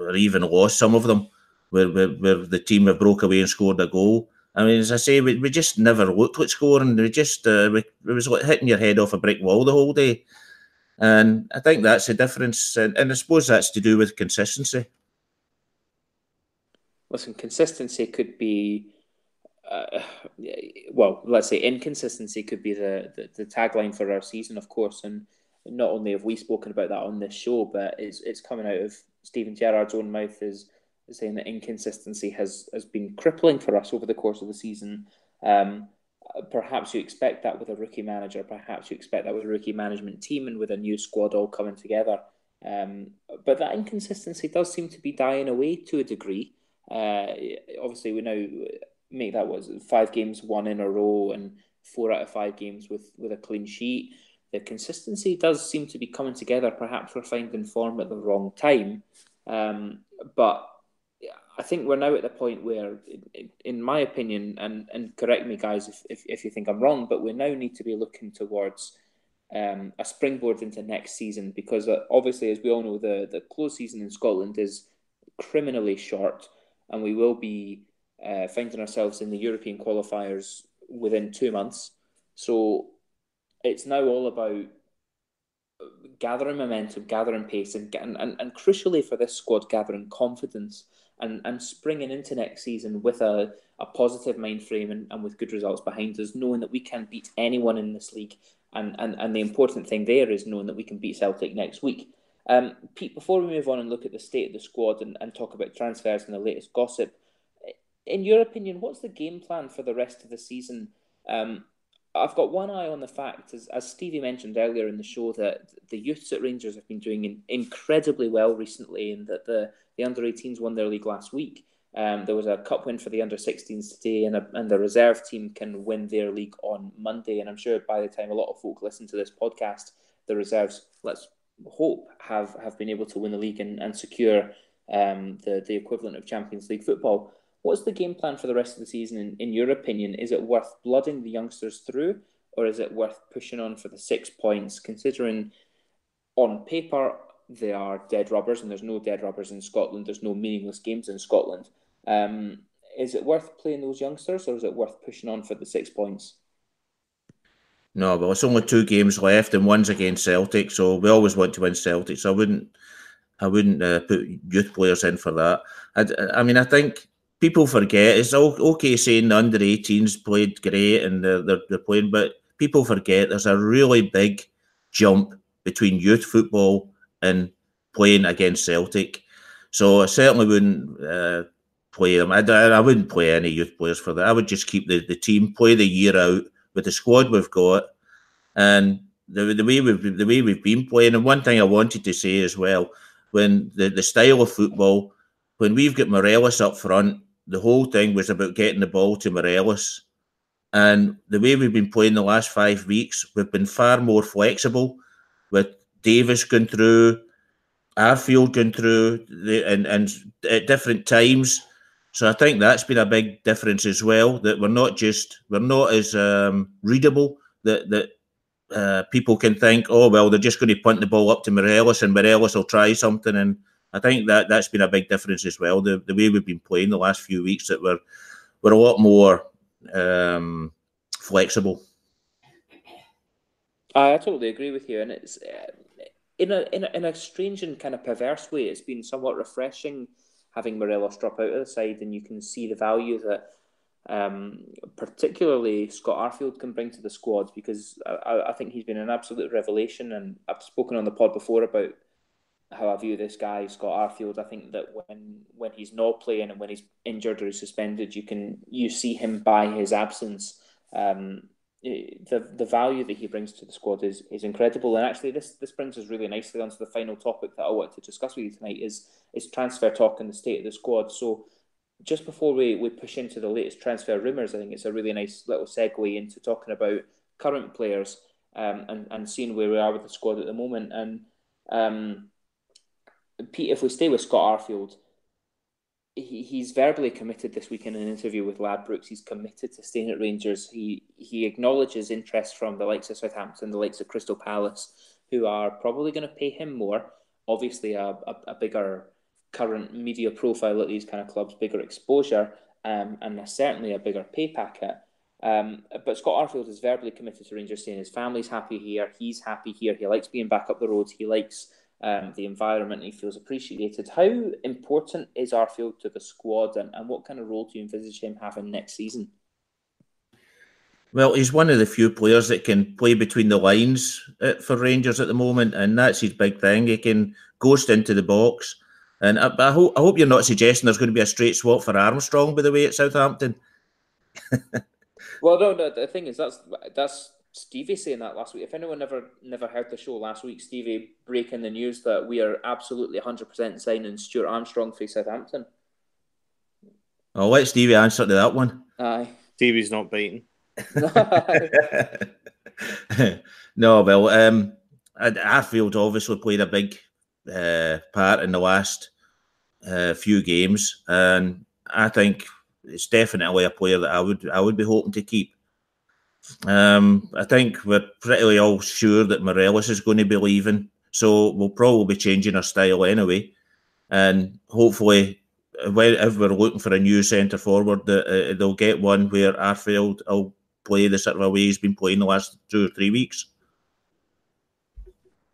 or even lost, some of them, where, where, where the team have broke away and scored a goal. I mean, as I say, we, we just never looked at scoring. We just, uh, we, it was like hitting your head off a brick wall the whole day. And I think that's the difference. And, and I suppose that's to do with consistency. Listen, consistency could be, uh, well, let's say inconsistency could be the, the, the tagline for our season, of course. And not only have we spoken about that on this show, but it's it's coming out of Stephen Gerrard's own mouth is saying that inconsistency has, has been crippling for us over the course of the season. Um, perhaps you expect that with a rookie manager, perhaps you expect that with a rookie management team and with a new squad all coming together. Um, but that inconsistency does seem to be dying away to a degree. Uh, obviously, we now make that what, five games, one in a row, and four out of five games with, with a clean sheet. The consistency does seem to be coming together. Perhaps we're finding form at the wrong time. Um, but I think we're now at the point where, in my opinion, and, and correct me, guys, if, if, if you think I'm wrong, but we now need to be looking towards um, a springboard into next season, because uh, obviously, as we all know, the, the close season in Scotland is criminally short, and we will be uh, finding ourselves in the European qualifiers within two months. So... it's now all about gathering momentum, gathering pace, and and, and crucially for this squad, gathering confidence and, and springing into next season with a, a positive mind frame and, and with good results behind us, knowing that we can beat anyone in this league. And, and, and the important thing there is knowing that we can beat Celtic next week. Um, Pete, before we move on and look at the state of the squad and, and talk about transfers and the latest gossip, in your opinion, what's the game plan for the rest of the season? Um, I've got one eye on the fact, as, as Stevie mentioned earlier in the show, that the youths at Rangers have been doing in, incredibly well recently, and that the, the under eighteens won their league last week. Um, there was a cup win for the under sixteens today, and, a, and the reserve team can win their league on Monday. And I'm sure by the time a lot of folk listen to this podcast, the reserves, let's hope, have, have been able to win the league and, and secure um, the, the equivalent of Champions League football. What's the game plan for the rest of the season, in, in your opinion? Is it worth blooding the youngsters through, or is it worth pushing on for the six points, considering on paper they are dead rubbers, and there's no dead rubbers in Scotland, there's no meaningless games in Scotland. Um, is it worth playing those youngsters, or is it worth pushing on for the six points? No, well, it's only two games left, and one's against Celtic, so we always want to win Celtic, so I wouldn't, I wouldn't uh, put youth players in for that. I, I mean, I think... people forget, it's all okay saying the under eighteens played great and they're, they're, they're playing, but people forget there's a really big jump between youth football and playing against Celtic. So I certainly wouldn't uh, play them. I, I wouldn't play any youth players for that. I would just keep the, the team, play the year out with the squad we've got, and the, the way we've the way we've been playing. And one thing I wanted to say as well, when the, the style of football, when we've got Morelos up front, the whole thing was about getting the ball to Morelos. And the way we've been playing the last five weeks, we've been far more flexible with Davis going through, Arfield going through, and, and at different times. So I think that's been a big difference as well, that we're not just, we're not as um, readable, that, that uh, people can think, oh, well, they're just going to punt the ball up to Morelos and Morelos will try something. And I think that, that's been a big difference as well, the, the way we've been playing the last few weeks, that we're, we're a lot more um, flexible. I, I totally agree with you, and it's uh, in, a, in, a, in a strange and kind of perverse way, it's been somewhat refreshing having Morelos drop out of the side, and you can see the value that um, particularly Scott Arfield can bring to the squad, because I, I think he's been an absolute revelation, and I've spoken on the pod before about how I view this guy, Scott Arfield. I think that when, when he's not playing and when he's injured or he's suspended, you can you see him by his absence. Um, the the value that he brings to the squad is is incredible. And actually, this this brings us really nicely onto the final topic that I want to discuss with you tonight, is is transfer talk and the state of the squad. So just before we, we push into the latest transfer rumours, I think it's a really nice little segue into talking about current players um, and, and seeing where we are with the squad at the moment. And um. Pete, if we stay with Scott Arfield, he, he's verbally committed this week in an interview with Ladbrokes. He's committed to staying at Rangers. He he acknowledges interest from the likes of Southampton, the likes of Crystal Palace, who are probably going to pay him more. Obviously, a, a, a bigger current media profile at these kind of clubs, bigger exposure, um, and certainly a bigger pay packet. Um, but Scott Arfield is verbally committed to Rangers, saying his family's happy here, he's happy here, he likes being back up the road, he likes... Um, the environment, he feels appreciated. How important is Arfield to the squad, and, and what kind of role do you envisage him having next season? Well, he's one of the few players that can play between the lines for Rangers at the moment, and that's his big thing. He can ghost into the box. And I, I, hope, I hope you're not suggesting there's going to be a straight swap for Armstrong, by the way, at Southampton. Well, no, no, the thing is, that's that's... Stevie saying that last week. If anyone never never heard the show last week, Stevie breaking the news that we are absolutely one hundred percent signing Stuart Armstrong for Southampton. I'll let Stevie answer to that one. Aye. Stevie's not beating. No, well, um, Arfield obviously played a big uh, part in the last uh, few games, and I think it's definitely a player that I would I would be hoping to keep. Um, I think we're pretty all sure that Morelos is going to be leaving, so we'll probably be changing our style anyway. And hopefully, if we're looking for a new centre forward, that they'll get one where Arfield will play the sort of way he's been playing the last two or three weeks.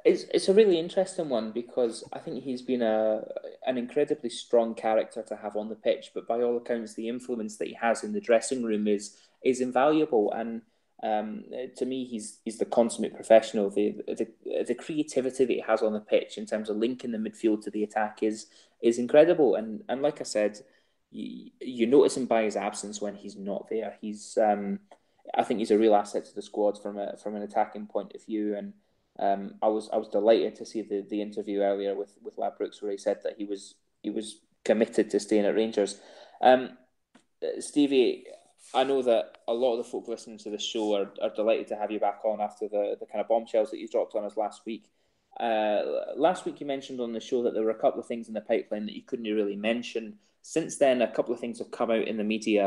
It's it's a really interesting one because I think he's been a an incredibly strong character to have on the pitch, but by all accounts, the influence that he has in the dressing room is is invaluable. And um, to me, he's he's the consummate professional. The, the the creativity that he has on the pitch in terms of linking the midfield to the attack is is incredible. And and like I said, you, you notice him by his absence when he's not there. He's um, I think he's a real asset to the squad from a from an attacking point of view. And Um, I was I was delighted to see the, the interview earlier with, with Labrooks where he said that he was he was committed to staying at Rangers. Um, Stevie, I know that a lot of the folk listening to the show are, are delighted to have you back on after the, the kind of bombshells that you dropped on us last week. Uh, last week you mentioned on the show that there were a couple of things in the pipeline that you couldn't really mention. Since then, a couple of things have come out in the media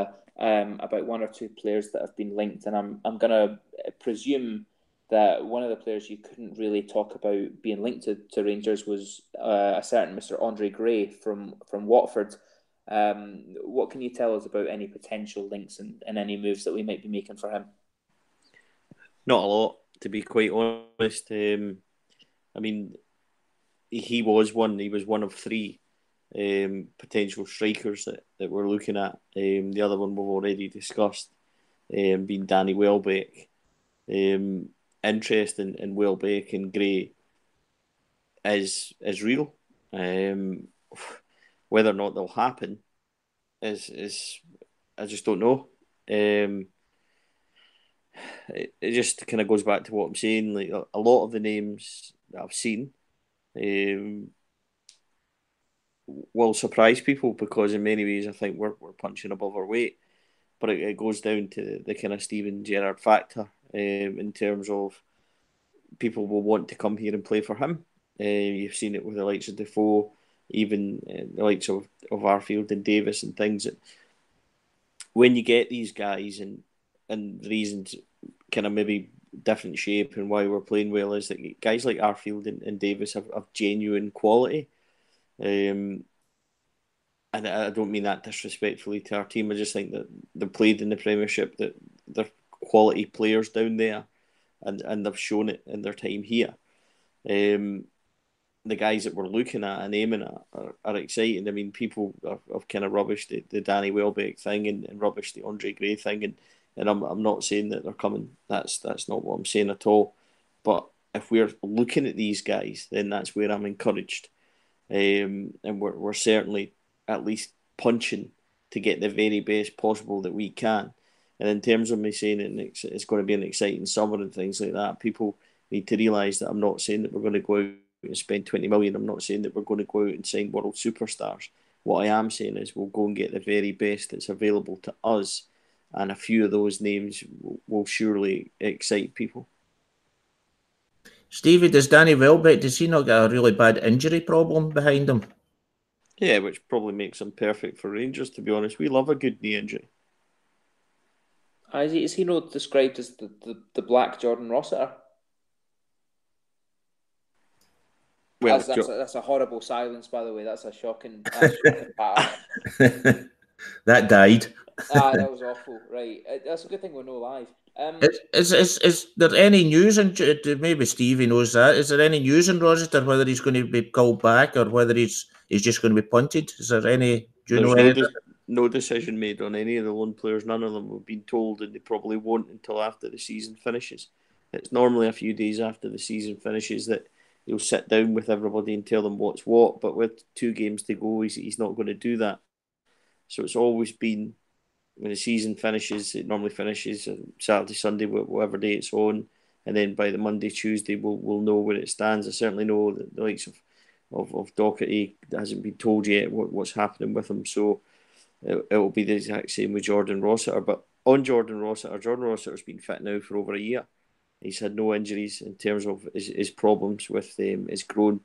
um, about one or two players that have been linked, and I'm I'm going to presume that one of the players you couldn't really talk about being linked to, to Rangers was uh, a certain Mister Andre Gray from, from Watford. Um, what can you tell us about any potential links and, and any moves that we might be making for him? Not a lot, to be quite honest. Um, I mean, he was one. He was one of three um, potential strikers that, that we're looking at. Um, the other one we've already discussed, um, being Danny Welbeck. Um, Interest in, in Welbeck and Gray is is real. Um, whether or not they'll happen is is I just don't know. Um, it, it just kind of goes back to what I'm saying. Like a, a lot of the names that I've seen um, will surprise people because in many ways I think we're we're punching above our weight. But it, it goes down to the kind of Stephen Gerrard factor. Um, in terms of people will want to come here and play for him. Uh, you've seen it with the likes of Defoe, even uh, the likes of, of Arfield and Davis and things. That when you get these guys and and reasons, kind of maybe different shape and why we're playing well is that guys like Arfield and, and Davis have, have genuine quality. Um, and I don't mean that disrespectfully to our team. I just think that they played in the Premiership, that they're quality players down there, and, and they've shown it in their time here. Um, the guys that we're looking at and aiming at are, are exciting. I mean, people have, have kind of rubbished the, the Danny Welbeck thing and, and rubbished the Andre Gray thing, and, and I'm I'm not saying that they're coming. That's that's not what I'm saying at all. But if we're looking at these guys, then that's where I'm encouraged, um, and we're we're certainly at least punching to get the very best possible that we can. And in terms of me saying it, it's going to be an exciting summer and things like that, people need to realise that I'm not saying that we're going to go out and spend twenty million. I'm not saying that we're going to go out and sign world superstars. What I am saying is we'll go and get the very best that's available to us. And a few of those names will, will surely excite people. Stevie, does Danny Welbeck, does he not get a really bad injury problem behind him? Yeah, which probably makes him perfect for Rangers, to be honest. We love a good knee injury. Is he, is he not described as the, the, the black Jordan Rossiter? Well, that's, that's, jo- a, that's a horrible silence, by the way. That's a shocking, that's shocking pattern. That died. Ah, that was awful. Right, that's a good thing we're not live. Um, is, is, is there any news? In, maybe Stevie knows that. Is there any news in Rossiter whether he's going to be called back or whether he's he's just going to be punted? Is there any? Do you There's know no any? No decision made on any of the loan players. None of them have been told, and they probably won't until after the season finishes. It's normally a few days after the season finishes that he'll sit down with everybody and tell them what's what, but with two games to go, he's, he's not going to do that. So it's always been, when the season finishes, it normally finishes Saturday, Sunday, whatever day it's on, and then by the Monday, Tuesday, we'll, we'll know where it stands. I certainly know that the likes of, of, of Doherty hasn't been told yet what, what's happening with him, so it will be the exact same with Jordan Rossiter. But on Jordan Rossiter, Jordan Rossiter's been fit now for over a year. He's had no injuries in terms of his, his problems with um, his grown.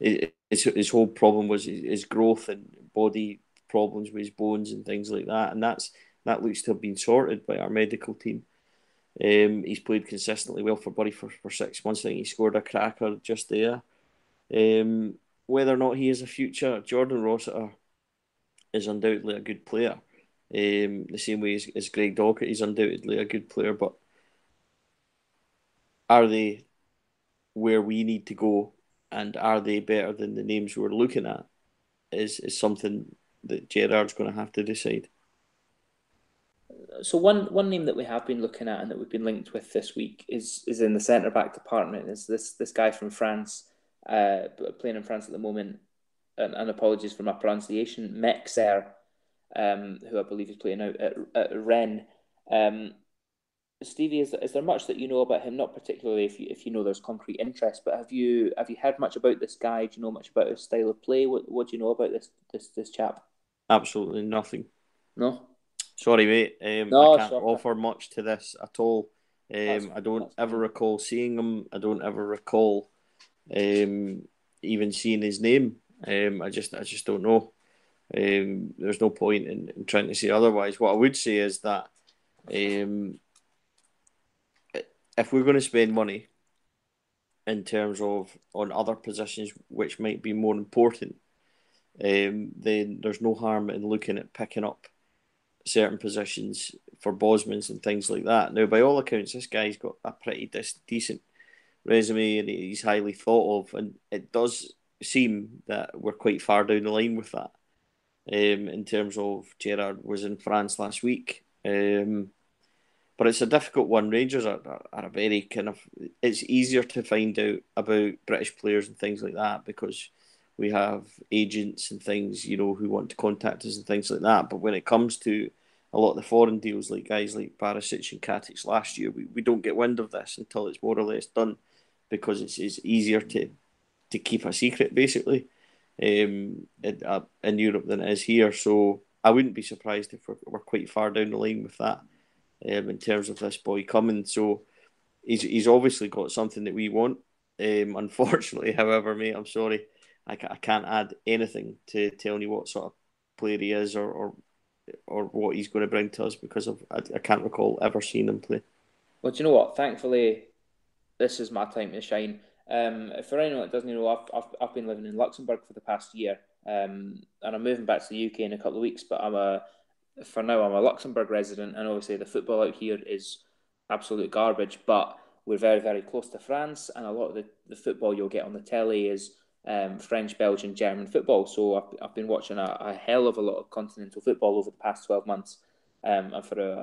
His, his whole problem was his growth and body problems with his bones and things like that. And that's that looks to have been sorted by our medical team. Um, he's played consistently well for Bury for, for six months. I think he scored a cracker just there. Um, whether or not he has a future, Jordan Rossiter is undoubtedly a good player. Um, the same way as, as Greg Doherty is undoubtedly a good player, but are they where we need to go, and are they better than the names we're looking at, is, is something that Gerrard's going to have to decide. So one, one name that we have been looking at and that we've been linked with this week is is in the centre-back department. Is this this guy from France, uh, playing in France at the moment, and, and apologies for my pronunciation, Mexer, um, who I believe is playing out at, at Rennes. Um, Stevie, is, is there much that you know about him? Not particularly, if you, if you know there's concrete interest, but have you have you heard much about this guy? Do you know much about his style of play? What what do you know about this this this chap? Absolutely nothing. No. Sorry, mate. Um, no, I can't sorry. offer much to this at all. Um, I don't ever recall seeing him. I don't ever recall um, even seeing his name. Um, I just, I just don't know. Um, there's no point in, in trying to say otherwise. What I would say is that um, if we're going to spend money in terms of on other positions which might be more important, um, then there's no harm in looking at picking up certain positions for Bosmans and things like that. Now, by all accounts, this guy's got a pretty dis- decent resume and he's highly thought of, and it does seem that we're quite far down the line with that. Um, in terms of Gerrard was in France last week, um, but it's a difficult one. Rangers are, are, are a very kind of, it's easier to find out about British players and things like that because we have agents and things, you know, who want to contact us and things like that. But when it comes to a lot of the foreign deals, like guys like Barisic and Katic last year, we, we don't get wind of this until it's more or less done because it's, it's easier to, to keep a secret, basically, um, in, uh, in Europe than it is here. So I wouldn't be surprised if we're, we're quite far down the line with that um, in terms of this boy coming. So he's, he's obviously got something that we want. Um, unfortunately, however, mate, I'm sorry, I can't add anything to telling you what sort of player he is or, or or what he's going to bring to us because of I, I can't recall ever seeing him play. Well, do you know what? Thankfully, this is my time to shine. Um, for anyone that doesn't know, I've, I've I've been living in Luxembourg for the past year, um, and I'm moving back to the U K in a couple of weeks. But I'm a for now I'm a Luxembourg resident, and obviously the football out here is absolute garbage. But we're very very close to France, and a lot of the, the football you'll get on the telly is Um, French, Belgian, German football. So I've, I've been watching a, a hell of a lot of continental football over the past twelve months. Um, and for a,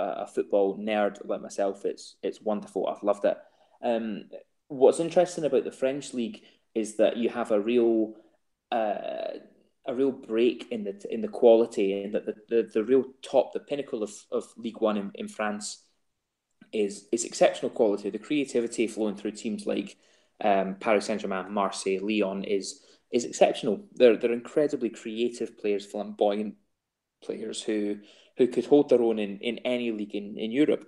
a, a football nerd like myself, it's it's wonderful. I've loved it. Um, what's interesting about the French league is that you have a real uh, a real break in the in the quality, and that the, the the real top, the pinnacle of, of League One in, in France is is exceptional quality. The creativity flowing through teams like Um, Paris Saint-Germain, Marseille, Lyon is is exceptional. They're they're incredibly creative players, flamboyant players who who could hold their own in, in any league in, in Europe.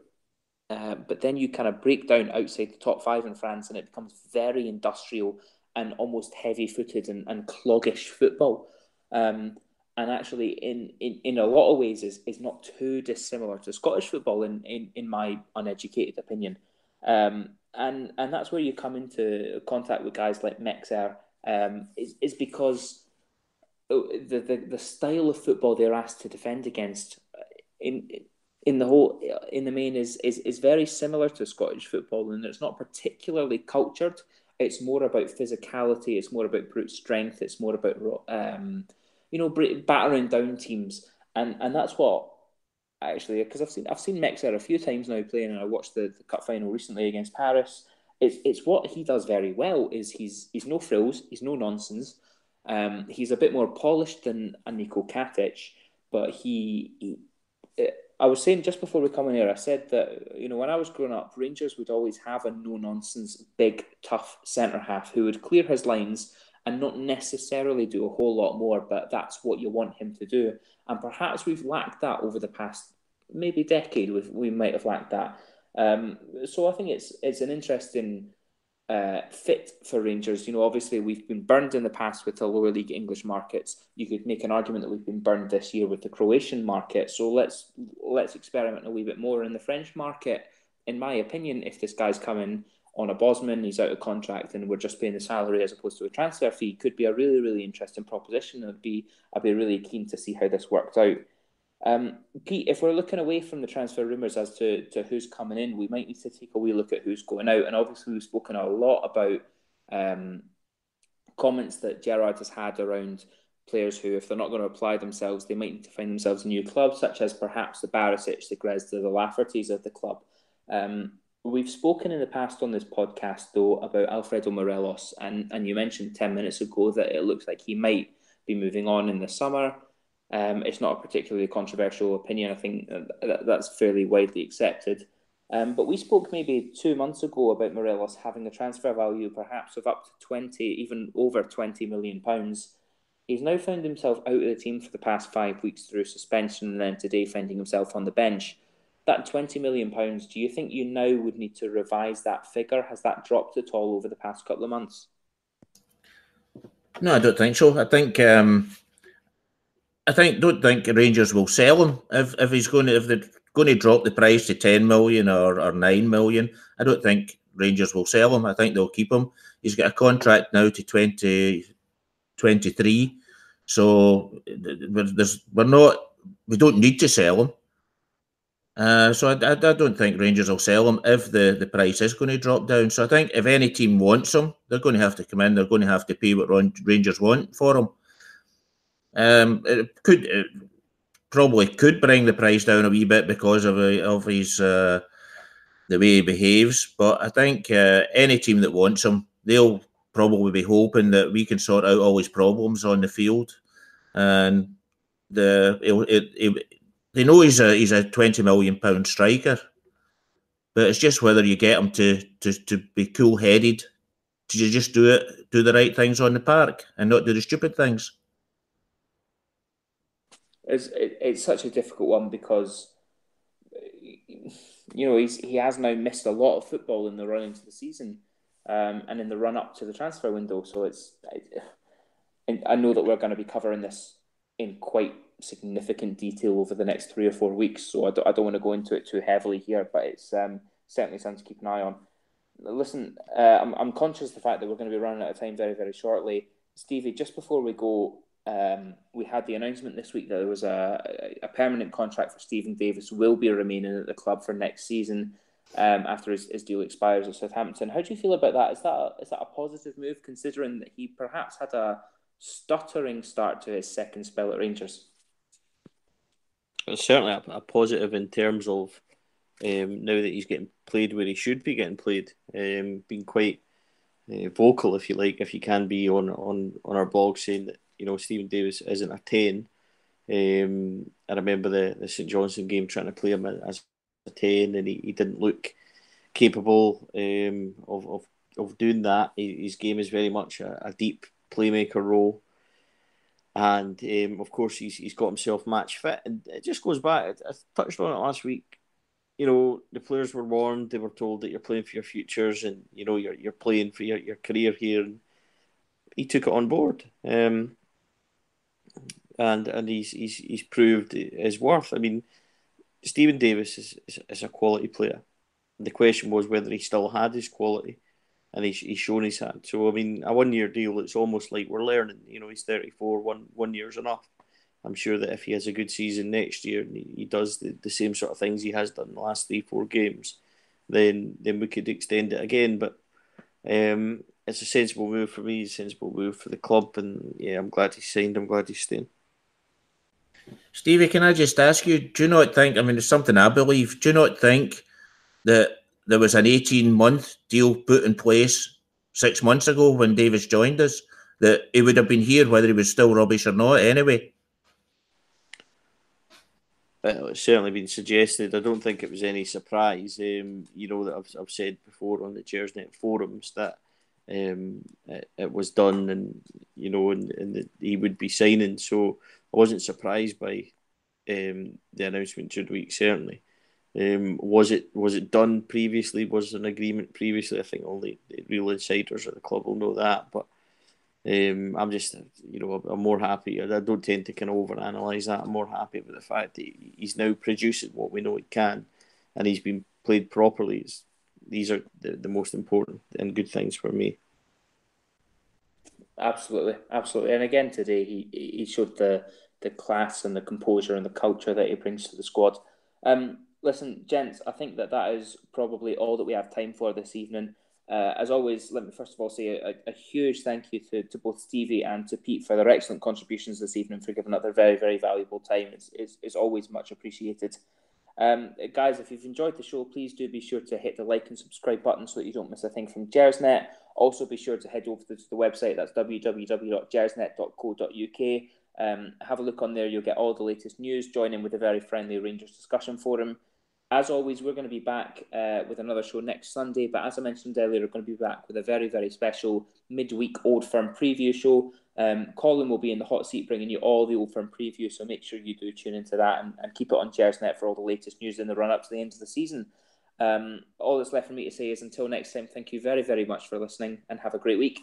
Uh, but then you kind of break down outside the top five in France and it becomes very industrial and almost heavy-footed and, and cloggish football. Um, and actually, in, in, in a lot of ways, is is not too dissimilar to Scottish football, in, in, in my uneducated opinion. Um, and and that's where you come into contact with guys like Mexer, um, is, is because the, the the style of football they're asked to defend against in in the whole in the main is is, is very similar to Scottish football, and it's not particularly cultured. It's more about physicality. It's more about brute strength. It's more about um, you know battering down teams, and and that's what. Actually, because I've seen I've seen Mexer a few times now playing, and I watched the, the cup final recently against Paris. It's it's what he does very well. Is he's he's no frills, he's no nonsense. Um, he's a bit more polished than a Nico Katic, but he, he. I was saying just before we come in here, I said that you know when I was growing up, Rangers would always have a no nonsense, big, tough centre half who would clear his lines and not necessarily do a whole lot more, but that's what you want him to do. And perhaps we've lacked that over the past maybe decade. We've, we might have lacked that. Um, so I think it's it's an interesting uh, fit for Rangers. You know, obviously we've been burned in the past with the lower league English markets. You could make an argument that we've been burned this year with the Croatian market. So let's let's experiment a wee bit more in the French market. In my opinion, if this guy's coming on a Bosman, he's out of contract, and we're just paying the salary as opposed to a transfer fee, could be a really, really interesting proposition. I'd be, I'd be really keen to see how this worked out. Um, Pete, if we're looking away from the transfer rumours as to, to who's coming in, we might need to take a wee look at who's going out. And obviously we've spoken a lot about um, comments that Gerrard has had around players who, if they're not going to apply themselves, they might need to find themselves a new club, such as perhaps the Barisic, the Gresda, the Laffertys of the club. Um, we've spoken in the past on this podcast, though, about Alfredo Morelos, and, and you mentioned ten minutes ago that it looks like he might be moving on in the summer. Um, it's not a particularly controversial opinion. I think that, that's fairly widely accepted. Um, but we spoke maybe two months ago about Morelos having a transfer value perhaps of up to twenty, even over twenty million pounds. He's now found himself out of the team for the past five weeks through suspension, and then today finding himself on the bench. That twenty million pounds, do you think you now would need to revise that figure? Has that dropped at all over the past couple of months? No, I don't think so. I think um, I think don't think Rangers will sell him if, if he's going to, if they're going to drop the price to ten million or, or nine million. I don't think Rangers will sell him. I think they'll keep him. He's got a contract now to twenty twenty-three. So there's, we're not, we don't need to sell him. Uh, so I, I, I don't think Rangers will sell him if the, the price is going to drop down. So I think if any team wants him, they're going to have to come in. They're going to have to pay what Rangers want for him. Um, it could it probably could bring the price down a wee bit because of of his uh, the way he behaves. But I think uh, any team that wants him, they'll probably be hoping that we can sort out all his problems on the field, and the it, it, it, they know he's a he's a twenty million pound striker, but it's just whether you get him to to, to be cool headed, to just do it, do the right things on the park, and not do the stupid things. It's it, it's such a difficult one because, you know, he's he has now missed a lot of football in the run into the season. Um, and in the run-up to the transfer window. So it's, I, I know that we're going to be covering this in quite significant detail over the next three or four weeks, so I don't, I don't want to go into it too heavily here, but it's um, certainly something to keep an eye on. Listen, uh, I'm, I'm conscious of the fact that we're going to be running out of time very, very shortly. Stevie, just before we go, um, we had the announcement this week that there was a, a permanent contract for Stephen Davis will be remaining at the club for next season. Um, after his, his deal expires at Southampton. How do you feel about that? Is that a, is that a positive move, considering that he perhaps had a stuttering start to his second spell at Rangers? It's certainly a, a positive in terms of um, now that he's getting played where he should be getting played, um, being quite uh, vocal, if you like, if you can be, on, on, on our blog saying that, you know, Stephen Davis isn't a ten. Um, I remember the, the St Johnstone game trying to play him as ten, and he, he didn't look capable um, of, of of doing that. His game is very much a, a deep playmaker role, and um, of course he's he's got himself match fit, and it just goes back. I touched on it last week. You know, the players were warned; they were told that you're playing for your futures, and you know you're you're playing for your, your career here. And he took it on board, um, and and he's he's he's proved his worth. I mean, Stephen Davis is, is is a quality player. The question was whether he still had his quality, and he's, he's shown he's had. So, I mean, a one-year deal, it's almost like we're learning. You know, he's thirty-four, one, one year's enough. I'm sure that if he has a good season next year and he, he does the, the same sort of things he has done the last three, four games, then then we could extend it again. But um, it's a sensible move for me, a sensible move for the club, and yeah, I'm glad he's signed, I'm glad he's staying. Stevie, can I just ask you, do you not think, I mean, it's something I believe, do you not think that there was an eighteen-month deal put in place six months ago when Davis joined us, that he would have been here whether he was still rubbish or not anyway? Well, it's certainly been suggested. I don't think it was any surprise, um, you know, that I've, I've said before on the JazzNet forums that um, it, it was done, and, you know, and, and that he would be signing, so I wasn't surprised by um, the announcement during the week, certainly. Um, was it was it done previously? Was there an agreement previously? I think only the real insiders at the club will know that. But um, I'm just, you know, I'm more happy. I don't tend to kind of overanalyse that. I'm more happy with the fact that he's now producing what we know he can, and he's been played properly. It's, these are the, the most important and good things for me. Absolutely, absolutely. And again today, he he showed the the class and the composure and the culture that he brings to the squad. Um, listen, gents, I think that that is probably all that we have time for this evening. Uh, as always, let me first of all say a, a huge thank you to, to both Stevie and to Pete for their excellent contributions this evening, for giving up their very, very valuable time. It's, it's, it's always much appreciated. Um, guys, if you've enjoyed the show, please do be sure to hit the like and subscribe button so that you don't miss a thing from Gersnet. Also, be sure to head over to the website. That's w w w dot jazz net dot co dot u k. Um, have a look on there. You'll get all the latest news. Join in with a very friendly Rangers discussion forum. As always, we're going to be back uh, with another show next Sunday. But as I mentioned earlier, we're going to be back with a very, very special midweek Old Firm preview show. Um, Colin will be in the hot seat bringing you all the Old Firm preview, so make sure you do tune into that and, and keep it on JazzNet for all the latest news in the run-up to the end of the season. Um, all that's left for me to say is until next time, thank you very, very much for listening and have a great week.